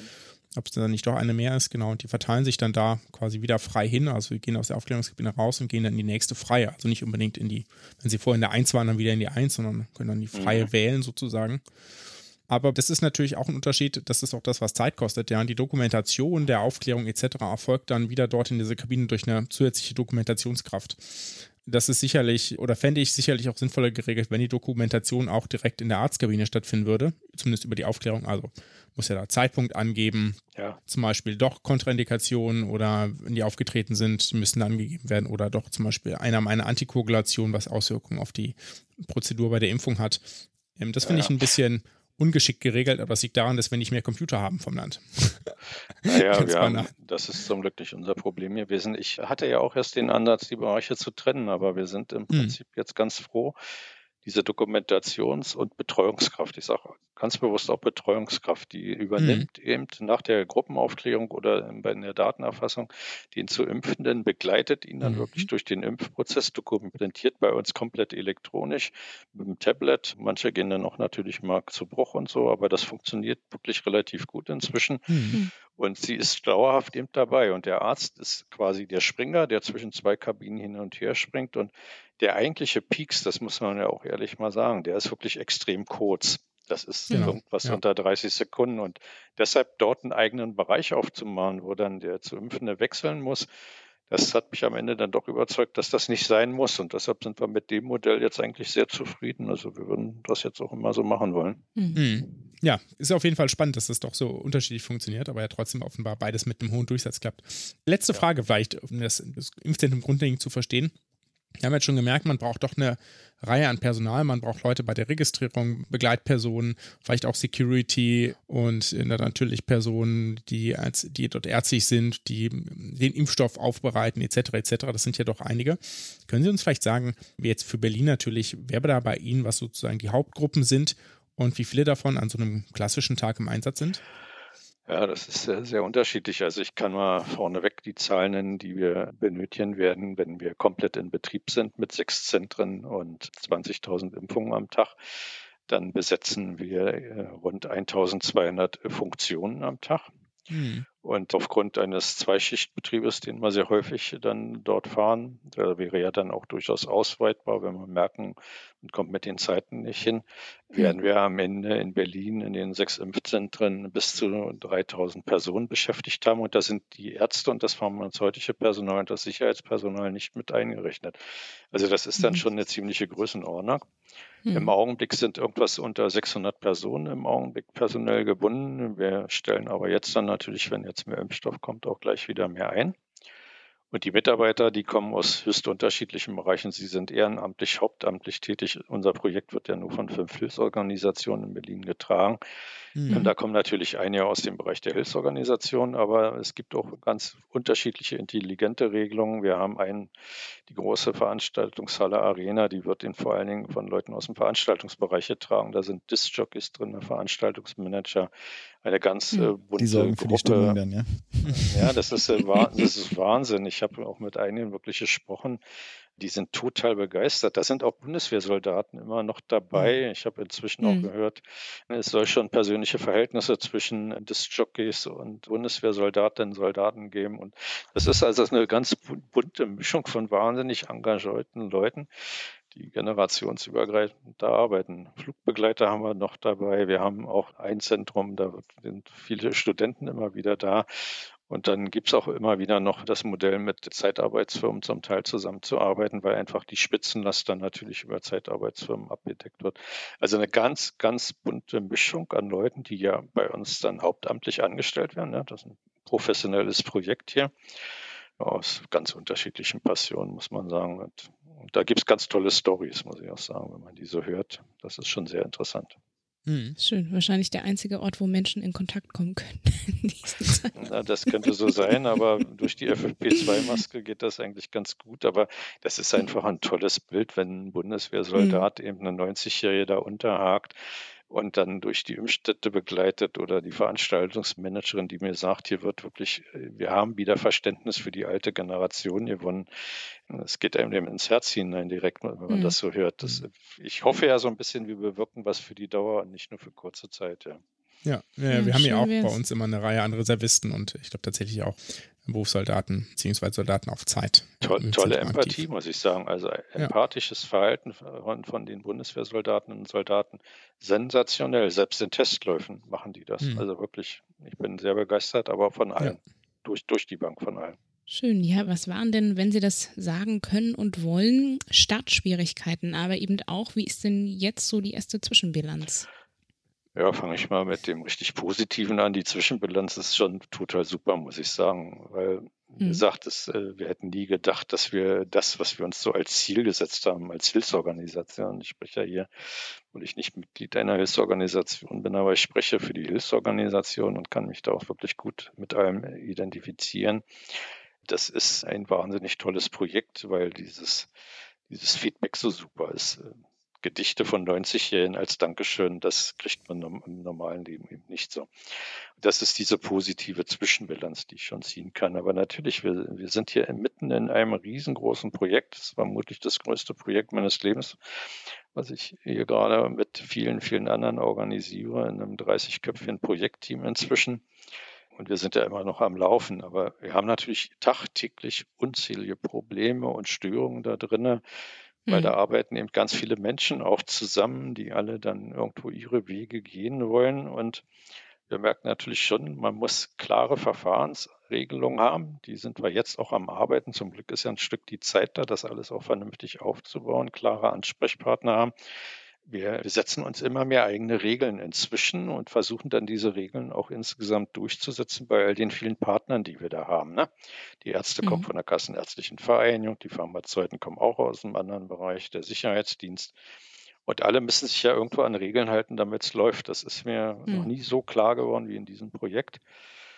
Ob es da nicht doch eine mehr ist, genau. Und die verteilen sich dann da quasi wieder frei hin. Also wir gehen aus der Aufklärungskabine raus und gehen dann in die nächste freie. Also nicht unbedingt in die, wenn sie vorher in der eins waren, dann wieder in die eins, sondern können dann die freie mhm. wählen sozusagen. Aber das ist natürlich auch ein Unterschied, das ist auch das, was Zeit kostet. Ja, und die Dokumentation der Aufklärung et cetera erfolgt dann wieder dort in dieser Kabine durch eine zusätzliche Dokumentationskraft. Das ist sicherlich, oder fände ich sicherlich auch sinnvoller geregelt, wenn die Dokumentation auch direkt in der Arztkabine stattfinden würde, zumindest über die Aufklärung. Also muss ja da Zeitpunkt angeben, ja. zum Beispiel doch Kontraindikationen oder wenn die aufgetreten sind, müssen angegeben werden oder doch zum Beispiel einer meiner Antikoagulation, was Auswirkungen auf die Prozedur bei der Impfung hat. Das finde ja. ich ein bisschen ungeschickt geregelt, aber das liegt daran, dass wir nicht mehr Computer haben vom Land. Naja, wir haben, das ist zum Glück nicht unser Problem gewesen. Ich hatte ja auch erst den Ansatz, die Bereiche zu trennen, aber wir sind im Prinzip hm. jetzt ganz froh, diese Dokumentations- und Betreuungskraft, ich sage ganz bewusst auch Betreuungskraft, die übernimmt hm. eben nach der Gruppenaufklärung oder in der Datenerfassung den zu Impfenden, begleitet ihn dann hm. wirklich durch den Impfprozess, dokumentiert bei uns komplett elektronisch mit dem Tablet. Manche gehen dann auch natürlich mal zu Bruch und so, aber das funktioniert wirklich relativ gut inzwischen. Hm. Und sie ist dauerhaft eben dabei und der Arzt ist quasi der Springer, der zwischen zwei Kabinen hin und her springt und der eigentliche Peaks, das muss man ja auch ehrlich mal sagen, der ist wirklich extrem kurz. Das ist genau. irgendwas ja. unter dreißig Sekunden und deshalb dort einen eigenen Bereich aufzumachen, wo dann der zu Impfende wechseln muss, das hat mich am Ende dann doch überzeugt, dass das nicht sein muss und deshalb sind wir mit dem Modell jetzt eigentlich sehr zufrieden. Also wir würden das jetzt auch immer so machen wollen. Mhm. Ja, ist auf jeden Fall spannend, dass das doch so unterschiedlich funktioniert, aber ja trotzdem offenbar beides mit einem hohen Durchsatz klappt. Letzte ja. Frage vielleicht, um das Impfzentrum grundlegend zu verstehen. Wir haben jetzt schon gemerkt, man braucht doch eine Reihe an Personal, man braucht Leute bei der Registrierung, Begleitpersonen, vielleicht auch Security und natürlich Personen, die, als, die dort ärztlich sind, die den Impfstoff aufbereiten et cetera et cetera. Das sind ja doch einige. Können Sie uns vielleicht sagen, jetzt für Berlin natürlich, wer da bei Ihnen, was sozusagen die Hauptgruppen sind und wie viele davon an so einem klassischen Tag im Einsatz sind? Ja, das ist sehr, sehr unterschiedlich. Also ich kann mal vorneweg die Zahlen nennen, die wir benötigen werden, wenn wir komplett in Betrieb sind mit sechs Zentren und zwanzigtausend Impfungen am Tag. Dann besetzen wir rund eintausendzweihundert Funktionen am Tag. Mhm. Und aufgrund eines Zweischichtbetriebes, den wir sehr häufig dann dort fahren, der wäre ja dann auch durchaus ausweitbar, wenn wir merken, man kommt mit den Zeiten nicht hin, werden wir am Ende in Berlin in den sechs Impfzentren bis zu dreitausend Personen beschäftigt haben. Und da sind die Ärzte und das pharmazeutische Personal und das Sicherheitspersonal nicht mit eingerechnet. Also das ist dann schon eine ziemliche Größenordnung. Im Augenblick sind irgendwas unter sechshundert Personen im Augenblick personell gebunden. Wir stellen aber jetzt dann natürlich, wenn jetzt mehr Impfstoff kommt, auch gleich wieder mehr ein. Und die Mitarbeiter, die kommen aus höchst unterschiedlichen Bereichen. Sie sind ehrenamtlich, hauptamtlich tätig. Unser Projekt wird ja nur von fünf Hilfsorganisationen in Berlin getragen. Mhm. Und da kommen natürlich einige aus dem Bereich der Hilfsorganisationen, aber es gibt auch ganz unterschiedliche intelligente Regelungen. Wir haben einen, die große Veranstaltungshalle Arena, die wird in vor allen Dingen von Leuten aus dem Veranstaltungsbereich getragen. Da sind Disc-Jockeys drin, Veranstaltungsmanager, eine ganz äh, bunte die Sorgen Gruppe. Für die Stimmung dann, ja. Ja, das ist, äh, wa- das ist Wahnsinn. Ich habe auch mit einigen wirklich gesprochen. Die sind total begeistert. Da sind auch Bundeswehrsoldaten immer noch dabei. Ich habe inzwischen mhm. auch gehört, es soll schon persönliche Verhältnisse zwischen Disc-Jockeys und Bundeswehrsoldatinnen und Soldaten geben. Und das ist also eine ganz bunte Mischung von wahnsinnig engagierten Leuten, die generationsübergreifend da arbeiten. Flugbegleiter haben wir noch dabei. Wir haben auch ein Zentrum, da sind viele Studenten immer wieder da. Und dann gibt es auch immer wieder noch das Modell, mit Zeitarbeitsfirmen zum Teil zusammenzuarbeiten, weil einfach die Spitzenlast dann natürlich über Zeitarbeitsfirmen abgedeckt wird. Also eine ganz, ganz bunte Mischung an Leuten, die ja bei uns dann hauptamtlich angestellt werden. Das ist ein professionelles Projekt hier aus ganz unterschiedlichen Passionen, muss man sagen. Und, und da gibt es ganz tolle Storys, muss ich auch sagen, wenn man die so hört. Das ist schon sehr interessant. Hm. Schön, wahrscheinlich der einzige Ort, wo Menschen in Kontakt kommen können. Na, das könnte so sein, aber durch die F F P zwei Maske geht das eigentlich ganz gut. Aber das ist einfach ein tolles Bild, wenn ein Bundeswehrsoldat hm. eben eine neunzigjährige da unterhakt und dann durch die Impfstätte begleitet oder die Veranstaltungsmanagerin, die mir sagt, hier wird wirklich, wir haben wieder Verständnis für die alte Generation gewonnen. Es geht einem dem ins Herz hinein direkt, wenn man mhm. das so hört. Das, ich hoffe ja so ein bisschen, wir bewirken was für die Dauer und nicht nur für kurze Zeit. Ja, ja, ja, ja wir haben ja auch wär's. bei uns immer eine Reihe an Reservisten und ich glaube tatsächlich auch Berufssoldaten bzw. Soldaten auf Zeit. Tolle, tolle Empathie, aktiv. muss ich sagen. Also empathisches ja. Verhalten von, von den Bundeswehrsoldaten und Soldaten. Sensationell. Selbst in Testläufen machen die das. Hm. Also wirklich, ich bin sehr begeistert, aber von allen. Ja. Durch, durch die Bank von allen. Schön, ja, was waren denn, wenn Sie das sagen können und wollen, Startschwierigkeiten, aber eben auch, wie ist denn jetzt so die erste Zwischenbilanz? Ja, fange ich mal mit dem richtig Positiven an. Die Zwischenbilanz ist schon total super, muss ich sagen, weil, wie gesagt, es, wir hätten nie gedacht, dass wir das, was wir uns so als Ziel gesetzt haben, als Hilfsorganisation, ich spreche ja hier, obwohl ich nicht Mitglied einer Hilfsorganisation bin, aber ich spreche für die Hilfsorganisation und kann mich da auch wirklich gut mit allem identifizieren. Das ist ein wahnsinnig tolles Projekt, weil dieses, dieses Feedback so super ist. Gedichte von neunzigjährigen als Dankeschön, das kriegt man im normalen Leben eben nicht so. Das ist diese positive Zwischenbilanz, die ich schon ziehen kann. Aber natürlich, wir, wir sind hier mitten in einem riesengroßen Projekt. Das war vermutlich das größte Projekt meines Lebens, was ich hier gerade mit vielen, vielen anderen organisiere, in einem dreißigköpfigen Projektteam inzwischen. Und wir sind ja immer noch am Laufen, aber wir haben natürlich tagtäglich unzählige Probleme und Störungen da drin. Weil da arbeiten eben ganz viele Menschen auch zusammen, die alle dann irgendwo ihre Wege gehen wollen. Und wir merken natürlich schon, man muss klare Verfahrensregelungen haben. Die sind wir jetzt auch am Arbeiten. Zum Glück ist ja ein Stück die Zeit da, das alles auch vernünftig aufzubauen, klare Ansprechpartner haben. Wir setzen uns immer mehr eigene Regeln inzwischen und versuchen dann diese Regeln auch insgesamt durchzusetzen bei all den vielen Partnern, die wir da haben. Ne? Die Ärzte mhm. kommen von der Kassenärztlichen Vereinigung, die Pharmazeuten kommen auch aus einem anderen Bereich, der Sicherheitsdienst. Und alle müssen sich ja irgendwo an Regeln halten, damit es läuft. Das ist mir mhm. noch nie so klar geworden wie in diesem Projekt.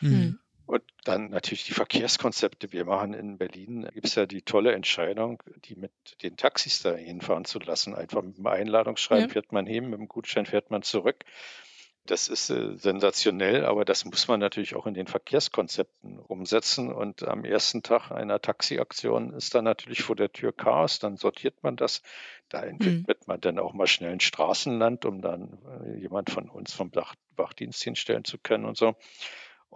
Mhm. Und dann natürlich die Verkehrskonzepte. Wir machen in Berlin, gibt es ja die tolle Entscheidung, die mit den Taxis da hinfahren zu lassen. Einfach mit einem Einladungsschreiben ja. fährt man hin, mit dem Gutschein fährt man zurück. Das ist äh, sensationell, aber das muss man natürlich auch in den Verkehrskonzepten umsetzen. Und am ersten Tag einer Taxiaktion ist dann natürlich vor der Tür Chaos. Dann sortiert man das. Da entwickelt mhm. man dann auch mal schnell ein Straßenland, um dann äh, jemand von uns vom Wachdienst hinstellen zu können und so.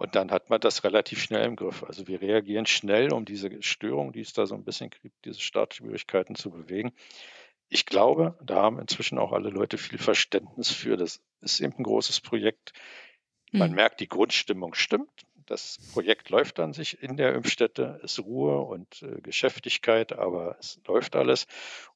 Und dann hat man das relativ schnell im Griff. Also wir reagieren schnell, um diese Störung, die es da so ein bisschen gibt, diese Startschwierigkeiten zu bewegen. Ich glaube, da haben inzwischen auch alle Leute viel Verständnis für. Das ist eben ein großes Projekt. Man mhm. merkt, die Grundstimmung stimmt. Das Projekt läuft an sich. In der Impfstätte ist Ruhe und äh, Geschäftigkeit, aber es läuft alles.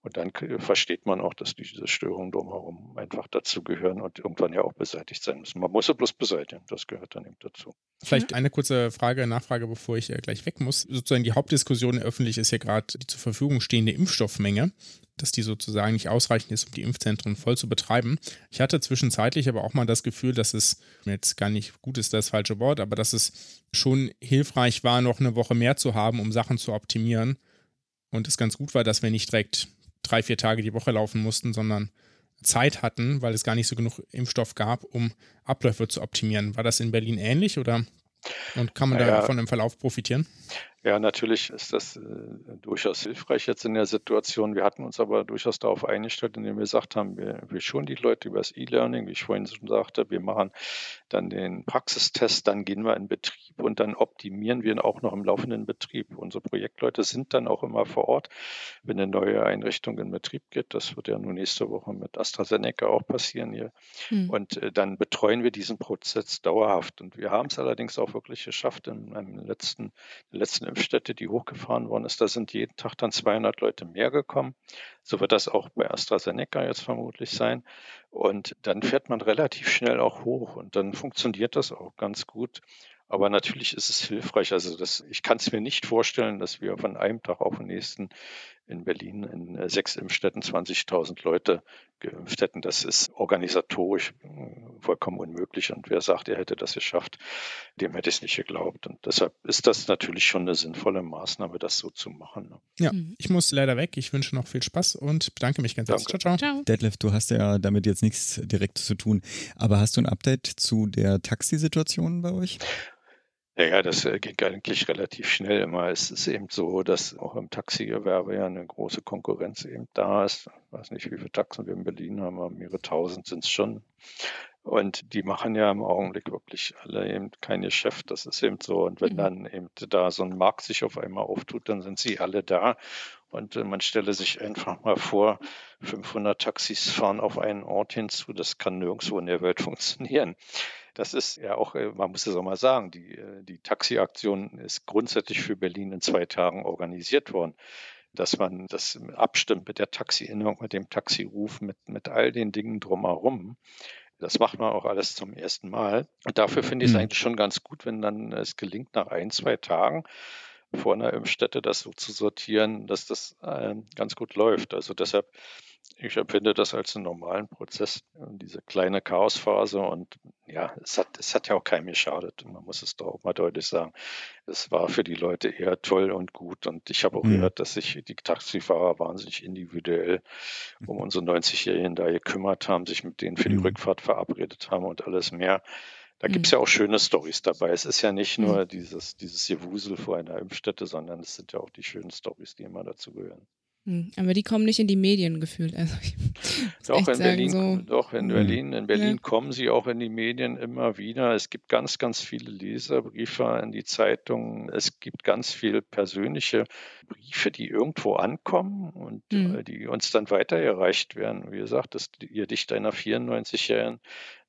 Und dann äh, versteht man auch, dass diese Störungen drumherum einfach dazugehören und irgendwann ja auch beseitigt sein müssen. Man muss sie bloß beseitigen. Das gehört dann eben dazu. Vielleicht eine kurze Frage, Nachfrage, bevor ich äh, gleich weg muss. Sozusagen die Hauptdiskussion öffentlich ist ja gerade die zur Verfügung stehende Impfstoffmenge, dass die sozusagen nicht ausreichend ist, um die Impfzentren voll zu betreiben. Ich hatte zwischenzeitlich aber auch mal das Gefühl, dass es, jetzt gar nicht gut ist das falsche Wort, aber dass es schon hilfreich war, noch eine Woche mehr zu haben, um Sachen zu optimieren. Und es ganz gut war, dass wir nicht direkt drei, vier Tage die Woche laufen mussten, sondern Zeit hatten, weil es gar nicht so genug Impfstoff gab, um Abläufe zu optimieren. War das in Berlin ähnlich oder? Und kann man ja davon im Verlauf profitieren? Ja, natürlich ist das äh, durchaus hilfreich jetzt in der Situation. Wir hatten uns aber durchaus darauf eingestellt, indem wir gesagt haben, wir, wir schulen die Leute über das E-Learning, wie ich vorhin schon sagte, wir machen dann den Praxistest, dann gehen wir in Betrieb und dann optimieren wir ihn auch noch im laufenden Betrieb. Unsere Projektleute sind dann auch immer vor Ort, wenn eine neue Einrichtung in Betrieb geht. Das wird ja nun nächste Woche mit AstraZeneca auch passieren hier. Hm. Und äh, dann betreuen wir diesen Prozess dauerhaft. Und wir haben es allerdings auch wirklich geschafft, in einem letzten, der letzten Impfstätte, die hochgefahren worden ist, da sind jeden Tag dann zweihundert Leute mehr gekommen. So wird das auch bei AstraZeneca jetzt vermutlich sein. Und dann fährt man relativ schnell auch hoch und dann funktioniert das auch ganz gut. Aber natürlich ist es hilfreich. Also das, ich kann es mir nicht vorstellen, dass wir von einem Tag auf den nächsten in Berlin in sechs Impfstätten zwanzigtausend Leute geimpft hätten. Das ist organisatorisch vollkommen unmöglich. Und wer sagt, er hätte das geschafft, dem hätte ich es nicht geglaubt. Und deshalb ist das natürlich schon eine sinnvolle Maßnahme, das so zu machen. Ja, ich muss leider weg. Ich wünsche noch viel Spaß und bedanke mich ganz herzlich. Ciao, ciao. Ciao. Detlef, du hast ja damit jetzt nichts direkt zu tun. Aber hast du ein Update zu der Taxisituation bei euch? Naja, das geht eigentlich relativ schnell immer. Es ist eben so, dass auch im Taxigewerbe ja eine große Konkurrenz eben da ist. Ich weiß nicht, wie viele Taxen wir in Berlin haben, aber mehrere tausend sind es schon. Und die machen ja im Augenblick wirklich alle eben kein Geschäft, das ist eben so. Und wenn dann eben da so ein Markt sich auf einmal auftut, dann sind sie alle da. Und man stelle sich einfach mal vor, fünfhundert Taxis fahren auf einen Ort hinzu, das kann nirgendwo in der Welt funktionieren. Das ist ja auch, man muss es auch mal sagen, die, die Taxi-Aktion ist grundsätzlich für Berlin in zwei Tagen organisiert worden. Dass man das abstimmt mit der Taxi-Innung, mit dem Taxiruf, mit, mit all den Dingen drumherum. Das macht man auch alles zum ersten Mal. Und dafür finde ich es eigentlich schon ganz gut, wenn dann es gelingt, nach ein, zwei Tagen vor einer Impfstätte das so zu sortieren, dass das äh, ganz gut läuft. Also deshalb, ich empfinde das als einen normalen Prozess, diese kleine Chaosphase. Und ja, es hat, es hat ja auch keinem geschadet. Man muss es doch auch mal deutlich sagen. Es war für die Leute eher toll und gut. Und ich habe auch mhm. gehört, dass sich die Taxifahrer wahnsinnig individuell um unsere neunzigjährigen da gekümmert haben, sich mit denen für die mhm. Rückfahrt verabredet haben und alles mehr. Da gibt es ja auch schöne Storys dabei. Es ist ja nicht nur dieses, dieses Gewusel vor einer Impfstätte, sondern es sind ja auch die schönen Storys, die immer dazu gehören. Aber die kommen nicht in die Medien gefühlt. Also ich doch, in Berlin, so. doch, in Berlin, in Berlin ja. kommen sie auch in die Medien immer wieder. Es gibt ganz, ganz viele Leserbriefe in die Zeitungen. Es gibt ganz viele persönliche Briefe, die irgendwo ankommen und mhm. die uns dann weitergereicht werden. Wie gesagt, das, ihr Dicht einer vierundneunzigjährigen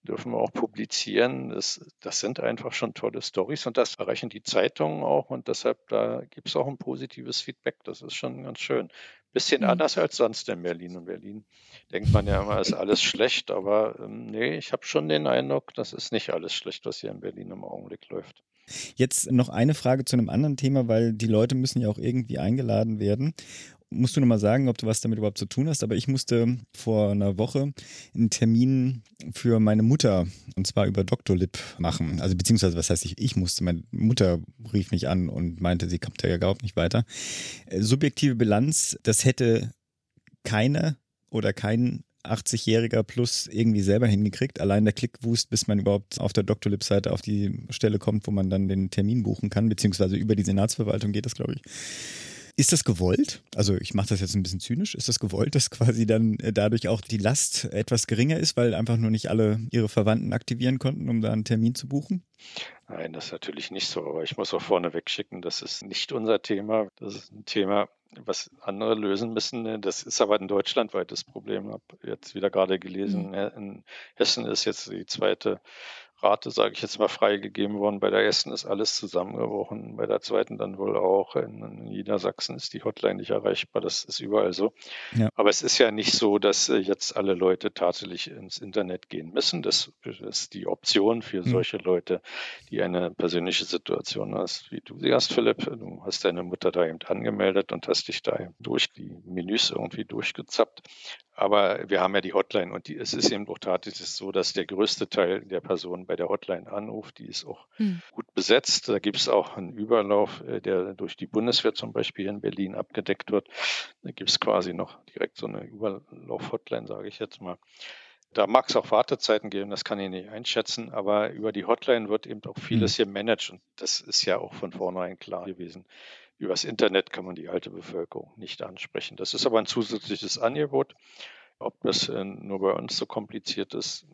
dürfen wir auch publizieren. Das, das sind einfach schon tolle Storys und das erreichen die Zeitungen auch und deshalb, da gibt es auch ein positives Feedback. Das ist schon ganz schön. Bisschen mhm. anders als sonst in Berlin. Und Berlin denkt man ja immer, ist alles schlecht, aber ähm, nee, ich habe schon den Eindruck, das ist nicht alles schlecht, was hier in Berlin im Augenblick läuft. Jetzt noch eine Frage zu einem anderen Thema, weil die Leute müssen ja auch irgendwie eingeladen werden. Musst du nochmal sagen, ob du was damit überhaupt zu tun hast, aber ich musste vor einer Woche einen Termin für meine Mutter und zwar über Doctolib machen, also beziehungsweise was heißt ich, ich musste, meine Mutter rief mich an und meinte, sie kommt ja überhaupt nicht weiter. Subjektive Bilanz, das hätte keine oder kein achtzigjähriger plus irgendwie selber hingekriegt, allein der Klickwust, bis man überhaupt auf der Doctolib-Seite auf die Stelle kommt, wo man dann den Termin buchen kann, beziehungsweise über die Senatsverwaltung geht das, glaube ich. Ist das gewollt? Also ich mache das jetzt ein bisschen zynisch. Ist das gewollt, dass quasi dann dadurch auch die Last etwas geringer ist, weil einfach nur nicht alle ihre Verwandten aktivieren konnten, um da einen Termin zu buchen? Nein, das ist natürlich nicht so. Aber ich muss auch vorneweg schicken, das ist nicht unser Thema. Das ist ein Thema, was andere lösen müssen. Das ist aber ein deutschlandweites Problem. Ich habe jetzt wieder gerade gelesen, in Hessen ist jetzt die zweite Rate, sage ich jetzt mal, freigegeben worden. Bei der ersten ist alles zusammengebrochen, bei der zweiten dann wohl auch. In Niedersachsen ist die Hotline nicht erreichbar, das ist überall so. Ja. Aber es ist ja nicht so, dass jetzt alle Leute tatsächlich ins Internet gehen müssen. Das ist die Option für solche Leute, die eine persönliche Situation hast, wie du sie hast, Philipp. Du hast deine Mutter da eben angemeldet und hast dich da eben durch die Menüs irgendwie durchgezappt. Aber wir haben ja die Hotline und die, es ist eben auch tatsächlich so, dass der größte Teil der Personen bei der Hotline anruft. Die ist auch hm. gut besetzt. Da gibt es auch einen Überlauf, der durch die Bundeswehr zum Beispiel in Berlin abgedeckt wird. Da gibt es quasi noch direkt so eine Überlauf-Hotline, sage ich jetzt mal. Da mag es auch Wartezeiten geben, das kann ich nicht einschätzen, aber über die Hotline wird eben auch vieles hier managed und das ist ja auch von vornherein klar gewesen. Übers Internet kann man die alte Bevölkerung nicht ansprechen. Das ist aber ein zusätzliches Angebot. Ob das nur bei uns so kompliziert ist,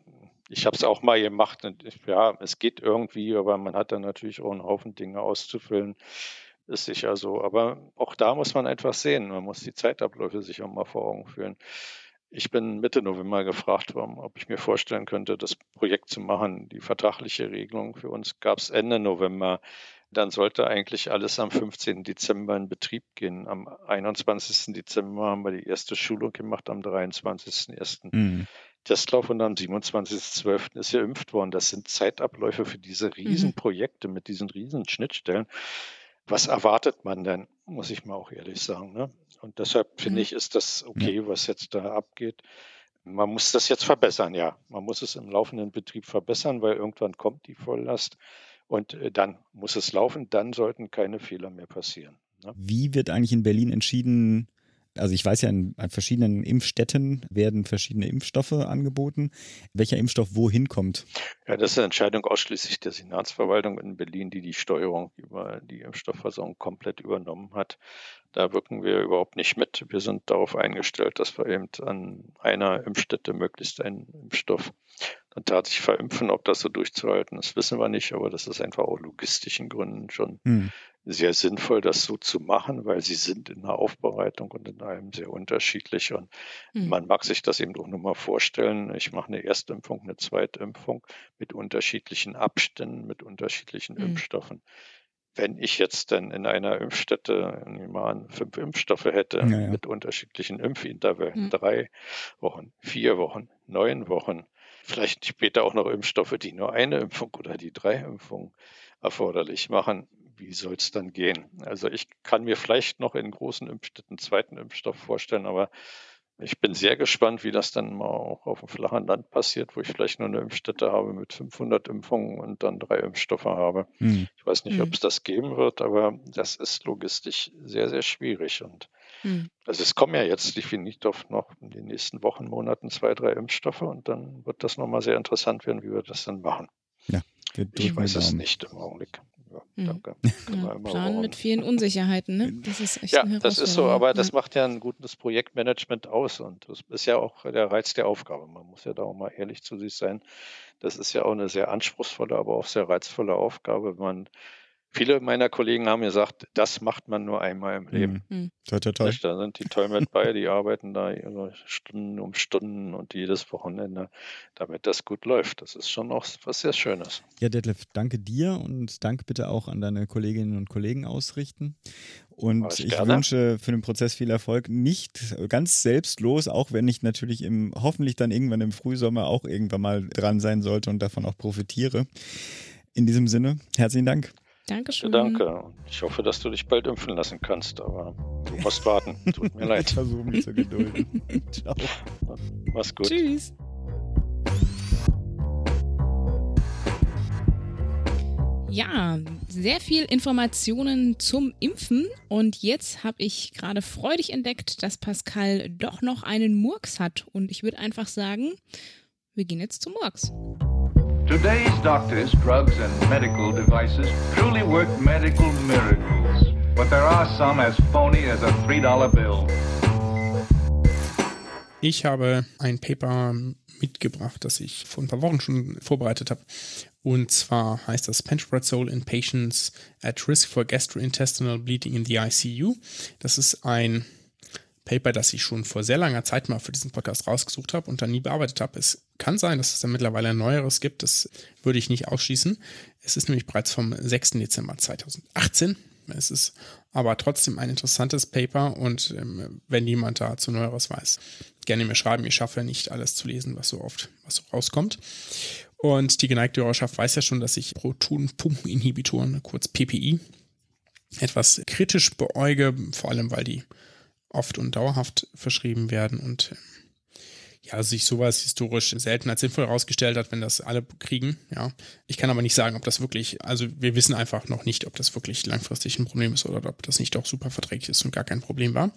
ich habe es auch mal gemacht. Und ja, es geht irgendwie, aber man hat dann natürlich auch einen Haufen Dinge auszufüllen. Ist sicher so. Aber auch da muss man etwas sehen. Man muss die Zeitabläufe sich auch mal vor Augen führen. Ich bin Mitte November gefragt worden, ob ich mir vorstellen könnte, das Projekt zu machen. Die vertragliche Regelung für uns gab es Ende November. Dann sollte eigentlich alles am fünfzehnten Dezember in Betrieb gehen. Am einundzwanzigsten Dezember haben wir die erste Schulung gemacht, am dreiundzwanzigsten ersten Mhm. Testlauf und am siebenundzwanzigsten zwölften ist geimpft worden. Das sind Zeitabläufe für diese Riesenprojekte mit diesen riesen Schnittstellen. Was erwartet man denn, muss ich mal auch ehrlich sagen, ne? Und deshalb finde ich, ist das okay, was jetzt da abgeht. Man muss das jetzt verbessern, ja. Man muss es im laufenden Betrieb verbessern, weil irgendwann kommt die Volllast. Und dann muss es laufen, dann sollten keine Fehler mehr passieren. Ne? Wie wird eigentlich in Berlin entschieden, also ich weiß ja, in, an verschiedenen Impfstätten werden verschiedene Impfstoffe angeboten. Welcher Impfstoff wohin kommt? Ja, das ist eine Entscheidung ausschließlich der Senatsverwaltung in Berlin, die die Steuerung über die Impfstoffversorgung komplett übernommen hat. Da wirken wir überhaupt nicht mit. Wir sind darauf eingestellt, dass wir eben an einer Impfstätte möglichst einen Impfstoff dann tatsächlich verimpfen. Ob das so durchzuhalten ist, wissen wir nicht, aber das ist einfach auch logistischen Gründen schon hm. sehr sinnvoll, das so zu machen, weil sie sind in der Aufbereitung und in allem sehr unterschiedlich und hm. man mag sich das eben auch nur mal vorstellen. Ich mache eine Erstimpfung, eine Zweitimpfung mit unterschiedlichen Abständen, mit unterschiedlichen hm. Impfstoffen. Wenn ich jetzt dann in einer Impfstätte mal fünf Impfstoffe hätte, ja, ja. mit unterschiedlichen Impfintervallen, hm. drei Wochen, vier Wochen, neun Wochen, vielleicht später auch noch Impfstoffe, die nur eine Impfung oder die drei Impfungen erforderlich machen. Wie soll es dann gehen? Also ich kann mir vielleicht noch in großen Impfstätten einen zweiten Impfstoff vorstellen, aber ich bin sehr gespannt, wie das dann mal auch auf dem flachen Land passiert, wo ich vielleicht nur eine Impfstätte habe mit fünfhundert Impfungen und dann drei Impfstoffe habe. Mhm. Ich weiß nicht, mhm. ob es das geben wird, aber das ist logistisch sehr, sehr schwierig. Und mhm. also es kommen ja jetzt definitiv noch in den nächsten Wochen, Monaten zwei, drei Impfstoffe und dann wird das nochmal sehr interessant werden, wie wir das dann machen. Ja, ich weiß es nicht im Augenblick. Ja, ja, Plan mit vielen Unsicherheiten, ne? Das ist echt ja, eine das ist so, aber ja. das macht ja ein gutes Projektmanagement aus und das ist ja auch der Reiz der Aufgabe. Man muss ja da auch mal ehrlich zu sich sein. Das ist ja auch eine sehr anspruchsvolle, aber auch sehr reizvolle Aufgabe. Man, viele meiner Kollegen haben gesagt, das macht man nur einmal im Leben. Mhm. Toi, toi, toi. Da sind die toll mit bei, die arbeiten da ihre Stunden um Stunden und jedes Wochenende, damit das gut läuft. Das ist schon auch was sehr Schönes. Ja, Detlef, danke dir und Dank bitte auch an deine Kolleginnen und Kollegen ausrichten. Und ich wünsche für den Prozess viel Erfolg, nicht ganz selbstlos, auch wenn ich natürlich im hoffentlich dann irgendwann im Frühsommer auch irgendwann mal dran sein sollte und davon auch profitiere. In diesem Sinne, herzlichen Dank. Dankeschön. Danke. Ich hoffe, dass du dich bald impfen lassen kannst, aber du musst warten. Tut mir leid. Ich versuche mich zu gedulden. Ciao. Mach's gut. Tschüss. Ja, sehr viel Informationen zum Impfen und jetzt habe ich gerade freudig entdeckt, dass Pascal doch noch einen Murks hat und ich würde einfach sagen, wir gehen jetzt zum Murks. Today's doctors, drugs, and medical devices truly work medical miracles. But there are some as phony as a three dollar bill. Ich habe ein Paper mitgebracht, das ich vor ein paar Wochen schon vorbereitet habe. Und zwar heißt das Pantoprazole in Patients at Risk for Gastrointestinal Bleeding in the I C U. Das ist ein Paper, das ich schon vor sehr langer Zeit mal für diesen Podcast rausgesucht habe und dann nie bearbeitet habe. Es kann sein, dass es da mittlerweile ein neueres gibt, das würde ich nicht ausschließen. Es ist nämlich bereits vom sechsten Dezember zweitausendachtzehn. Es ist aber trotzdem ein interessantes Paper und ähm, wenn jemand dazu Neueres weiß, gerne mir schreiben. Ich schaffe ja nicht alles zu lesen, was so oft was so rauskommt. Und die geneigte Hörerschaft weiß ja schon, dass ich Protonpumpeninhibitoren, kurz P P I, etwas kritisch beäuge, vor allem weil die oft und dauerhaft verschrieben werden und ja, sich sowas historisch selten als sinnvoll herausgestellt hat, wenn das alle kriegen. Ja, ich kann aber nicht sagen, ob das wirklich, also wir wissen einfach noch nicht, ob das wirklich langfristig ein Problem ist oder ob das nicht auch super verträglich ist und gar kein Problem war.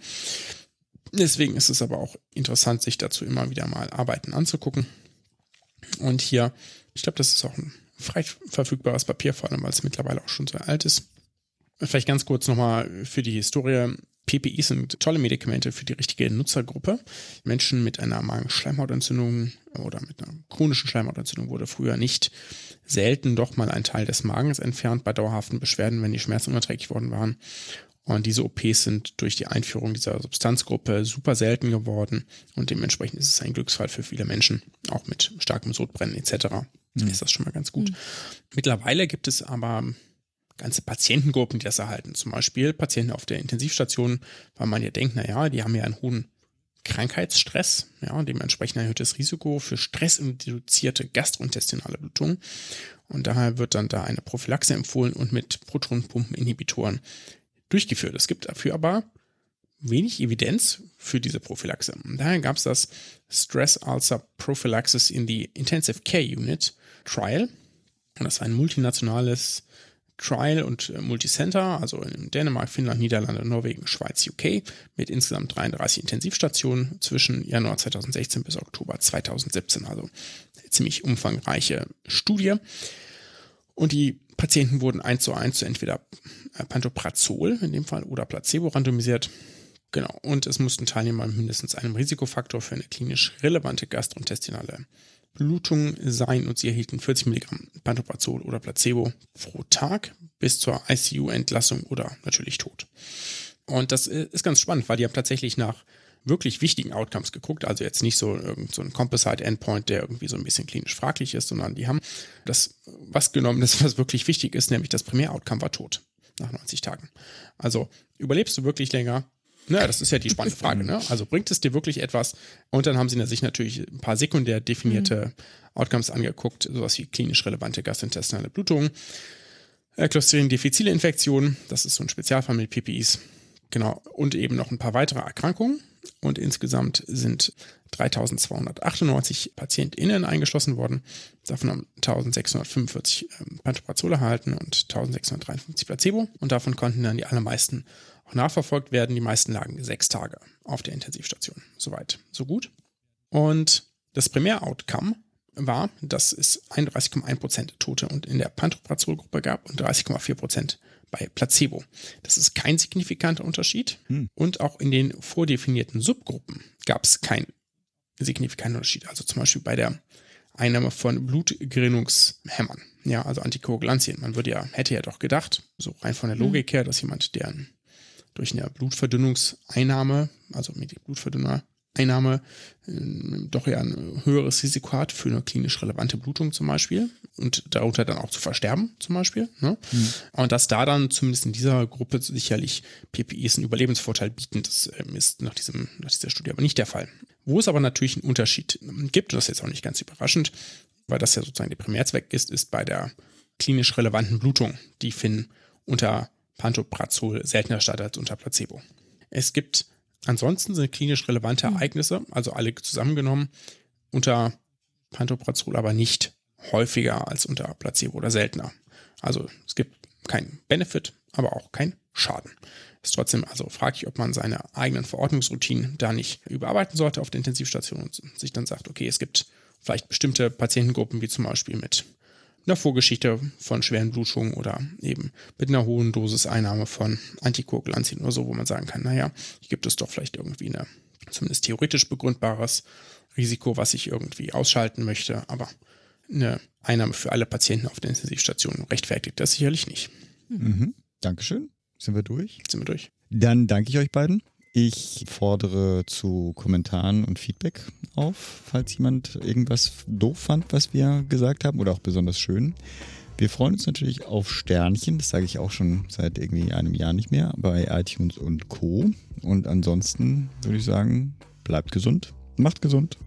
Deswegen ist es aber auch interessant, sich dazu immer wieder mal Arbeiten anzugucken. Und hier, ich glaube, das ist auch ein frei verfügbares Papier, vor allem weil es mittlerweile auch schon so alt ist. Vielleicht ganz kurz nochmal für die Historie. P P I sind tolle Medikamente für die richtige Nutzergruppe. Menschen mit einer Magenschleimhautentzündung oder mit einer chronischen Schleimhautentzündung wurde früher nicht selten doch mal ein Teil des Magens entfernt bei dauerhaften Beschwerden, wenn die Schmerzen unerträglich worden waren. Und diese O Ps sind durch die Einführung dieser Substanzgruppe super selten geworden und dementsprechend ist es ein Glücksfall für viele Menschen, auch mit starkem Sodbrennen et cetera. Mhm. Ist das schon mal ganz gut. Mhm. Mittlerweile gibt es aber ganze Patientengruppen, die das erhalten. Zum Beispiel Patienten auf der Intensivstation, weil man ja denkt, naja, die haben ja einen hohen Krankheitsstress, ja, dementsprechend erhöhtes Risiko für stressinduzierte gastrointestinale Blutung. Und daher wird dann da eine Prophylaxe empfohlen und mit Protonpumpeninhibitoren durchgeführt. Es gibt dafür aber wenig Evidenz für diese Prophylaxe. Und daher gab es das Stress Ulcer Prophylaxis in the Intensive Care Unit Trial. Und das war ein multinationales Trial und äh, Multicenter, also in Dänemark, Finnland, Niederlande, Norwegen, Schweiz, U K, mit insgesamt dreiunddreißig Intensivstationen zwischen Januar zweitausendsechzehn bis Oktober zweitausendsiebzehn. Also eine ziemlich umfangreiche Studie. Und die Patienten wurden eins zu eins zu entweder Pantoprazol in dem Fall oder Placebo randomisiert. Genau. Und es mussten Teilnehmer mindestens einem Risikofaktor für eine klinisch relevante gastrointestinale Blutung sein und sie erhielten vierzig Milligramm Pantoprazol oder Placebo pro Tag bis zur I C U-Entlassung oder natürlich Tod. Und das ist ganz spannend, weil die haben tatsächlich nach wirklich wichtigen Outcomes geguckt, also jetzt nicht so irgend so ein Composite-Endpoint, der irgendwie so ein bisschen klinisch fraglich ist, sondern die haben das was genommen, das was wirklich wichtig ist, nämlich das Primär-Outcome war Tod nach neunzig Tagen. Also überlebst du wirklich länger? Naja, das ist ja die spannende Frage, ne? Also bringt es dir wirklich etwas? Und dann haben sie sich natürlich ein paar sekundär definierte Outcomes angeguckt, sowas wie klinisch relevante gastrointestinale Blutungen, äh, Clostridium-diffizile Infektionen, das ist so ein Spezialfall mit P P Is, genau, und eben noch ein paar weitere Erkrankungen. Und insgesamt sind dreitausendzweihundertachtundneunzig PatientInnen eingeschlossen worden. Davon haben eintausendsechshundertfünfundvierzig ähm, Pantoprazol erhalten und eintausendsechshundertdreiundfünfzig Placebo. Und davon konnten dann die allermeisten auch nachverfolgt werden. Die meisten lagen sechs Tage auf der Intensivstation. Soweit, so gut. Und das Primär-Outcome war, dass es einunddreißig Komma eins Prozent Tote und in der Pantoprazol-Gruppe gab und dreißig Komma vier Prozent bei Placebo. Das ist kein signifikanter Unterschied. Hm. Und auch in den vordefinierten Subgruppen gab es keinen signifikanten Unterschied. Also zum Beispiel bei der Einnahme von Blutgerinnungshämmern, ja, also Antikoagulantien. Man würde ja, hätte ja doch gedacht, so rein von der Logik her, dass jemand, der durch eine Blutverdünnungseinnahme, also mit Blutverdünner Einnahme äh, doch ja ein höheres Risiko hat für eine klinisch relevante Blutung zum Beispiel und darunter dann auch zu versterben zum Beispiel. Ne? Mhm. Und dass da dann zumindest in dieser Gruppe sicherlich P P Is einen Überlebensvorteil bieten, das äh, ist nach, diesem, nach dieser Studie aber nicht der Fall. Wo es aber natürlich einen Unterschied gibt, und das ist jetzt auch nicht ganz überraschend, weil das ja sozusagen der Primärzweck ist, ist bei der klinisch relevanten Blutung, die finden unter Pantoprazol seltener statt als unter Placebo. Es gibt Ansonsten sind klinisch relevante Ereignisse, also alle zusammengenommen, unter Pantoprazol aber nicht häufiger als unter Placebo oder seltener. Also es gibt keinen Benefit, aber auch keinen Schaden. Ist trotzdem also frage ich, ob man seine eigenen Verordnungsroutinen da nicht überarbeiten sollte auf der Intensivstation und sich dann sagt, okay, es gibt vielleicht bestimmte Patientengruppen, wie zum Beispiel mit einer Vorgeschichte von schweren Blutungen oder eben mit einer hohen Dosis Einnahme von Antikoagulanzien oder so, wo man sagen kann, naja, hier gibt es doch vielleicht irgendwie eine zumindest theoretisch begründbares Risiko, was ich irgendwie ausschalten möchte, aber eine Einnahme für alle Patienten auf der Intensivstation rechtfertigt das sicherlich nicht. Mhm. Dankeschön. Sind wir durch? Sind wir durch. Dann danke ich euch beiden. Ich fordere zu Kommentaren und Feedback auf, falls jemand irgendwas doof fand, was wir gesagt haben oder auch besonders schön. Wir freuen uns natürlich auf Sternchen, das sage ich auch schon seit irgendwie einem Jahr nicht mehr, bei iTunes und Co. Und ansonsten würde ich sagen, bleibt gesund, macht gesund.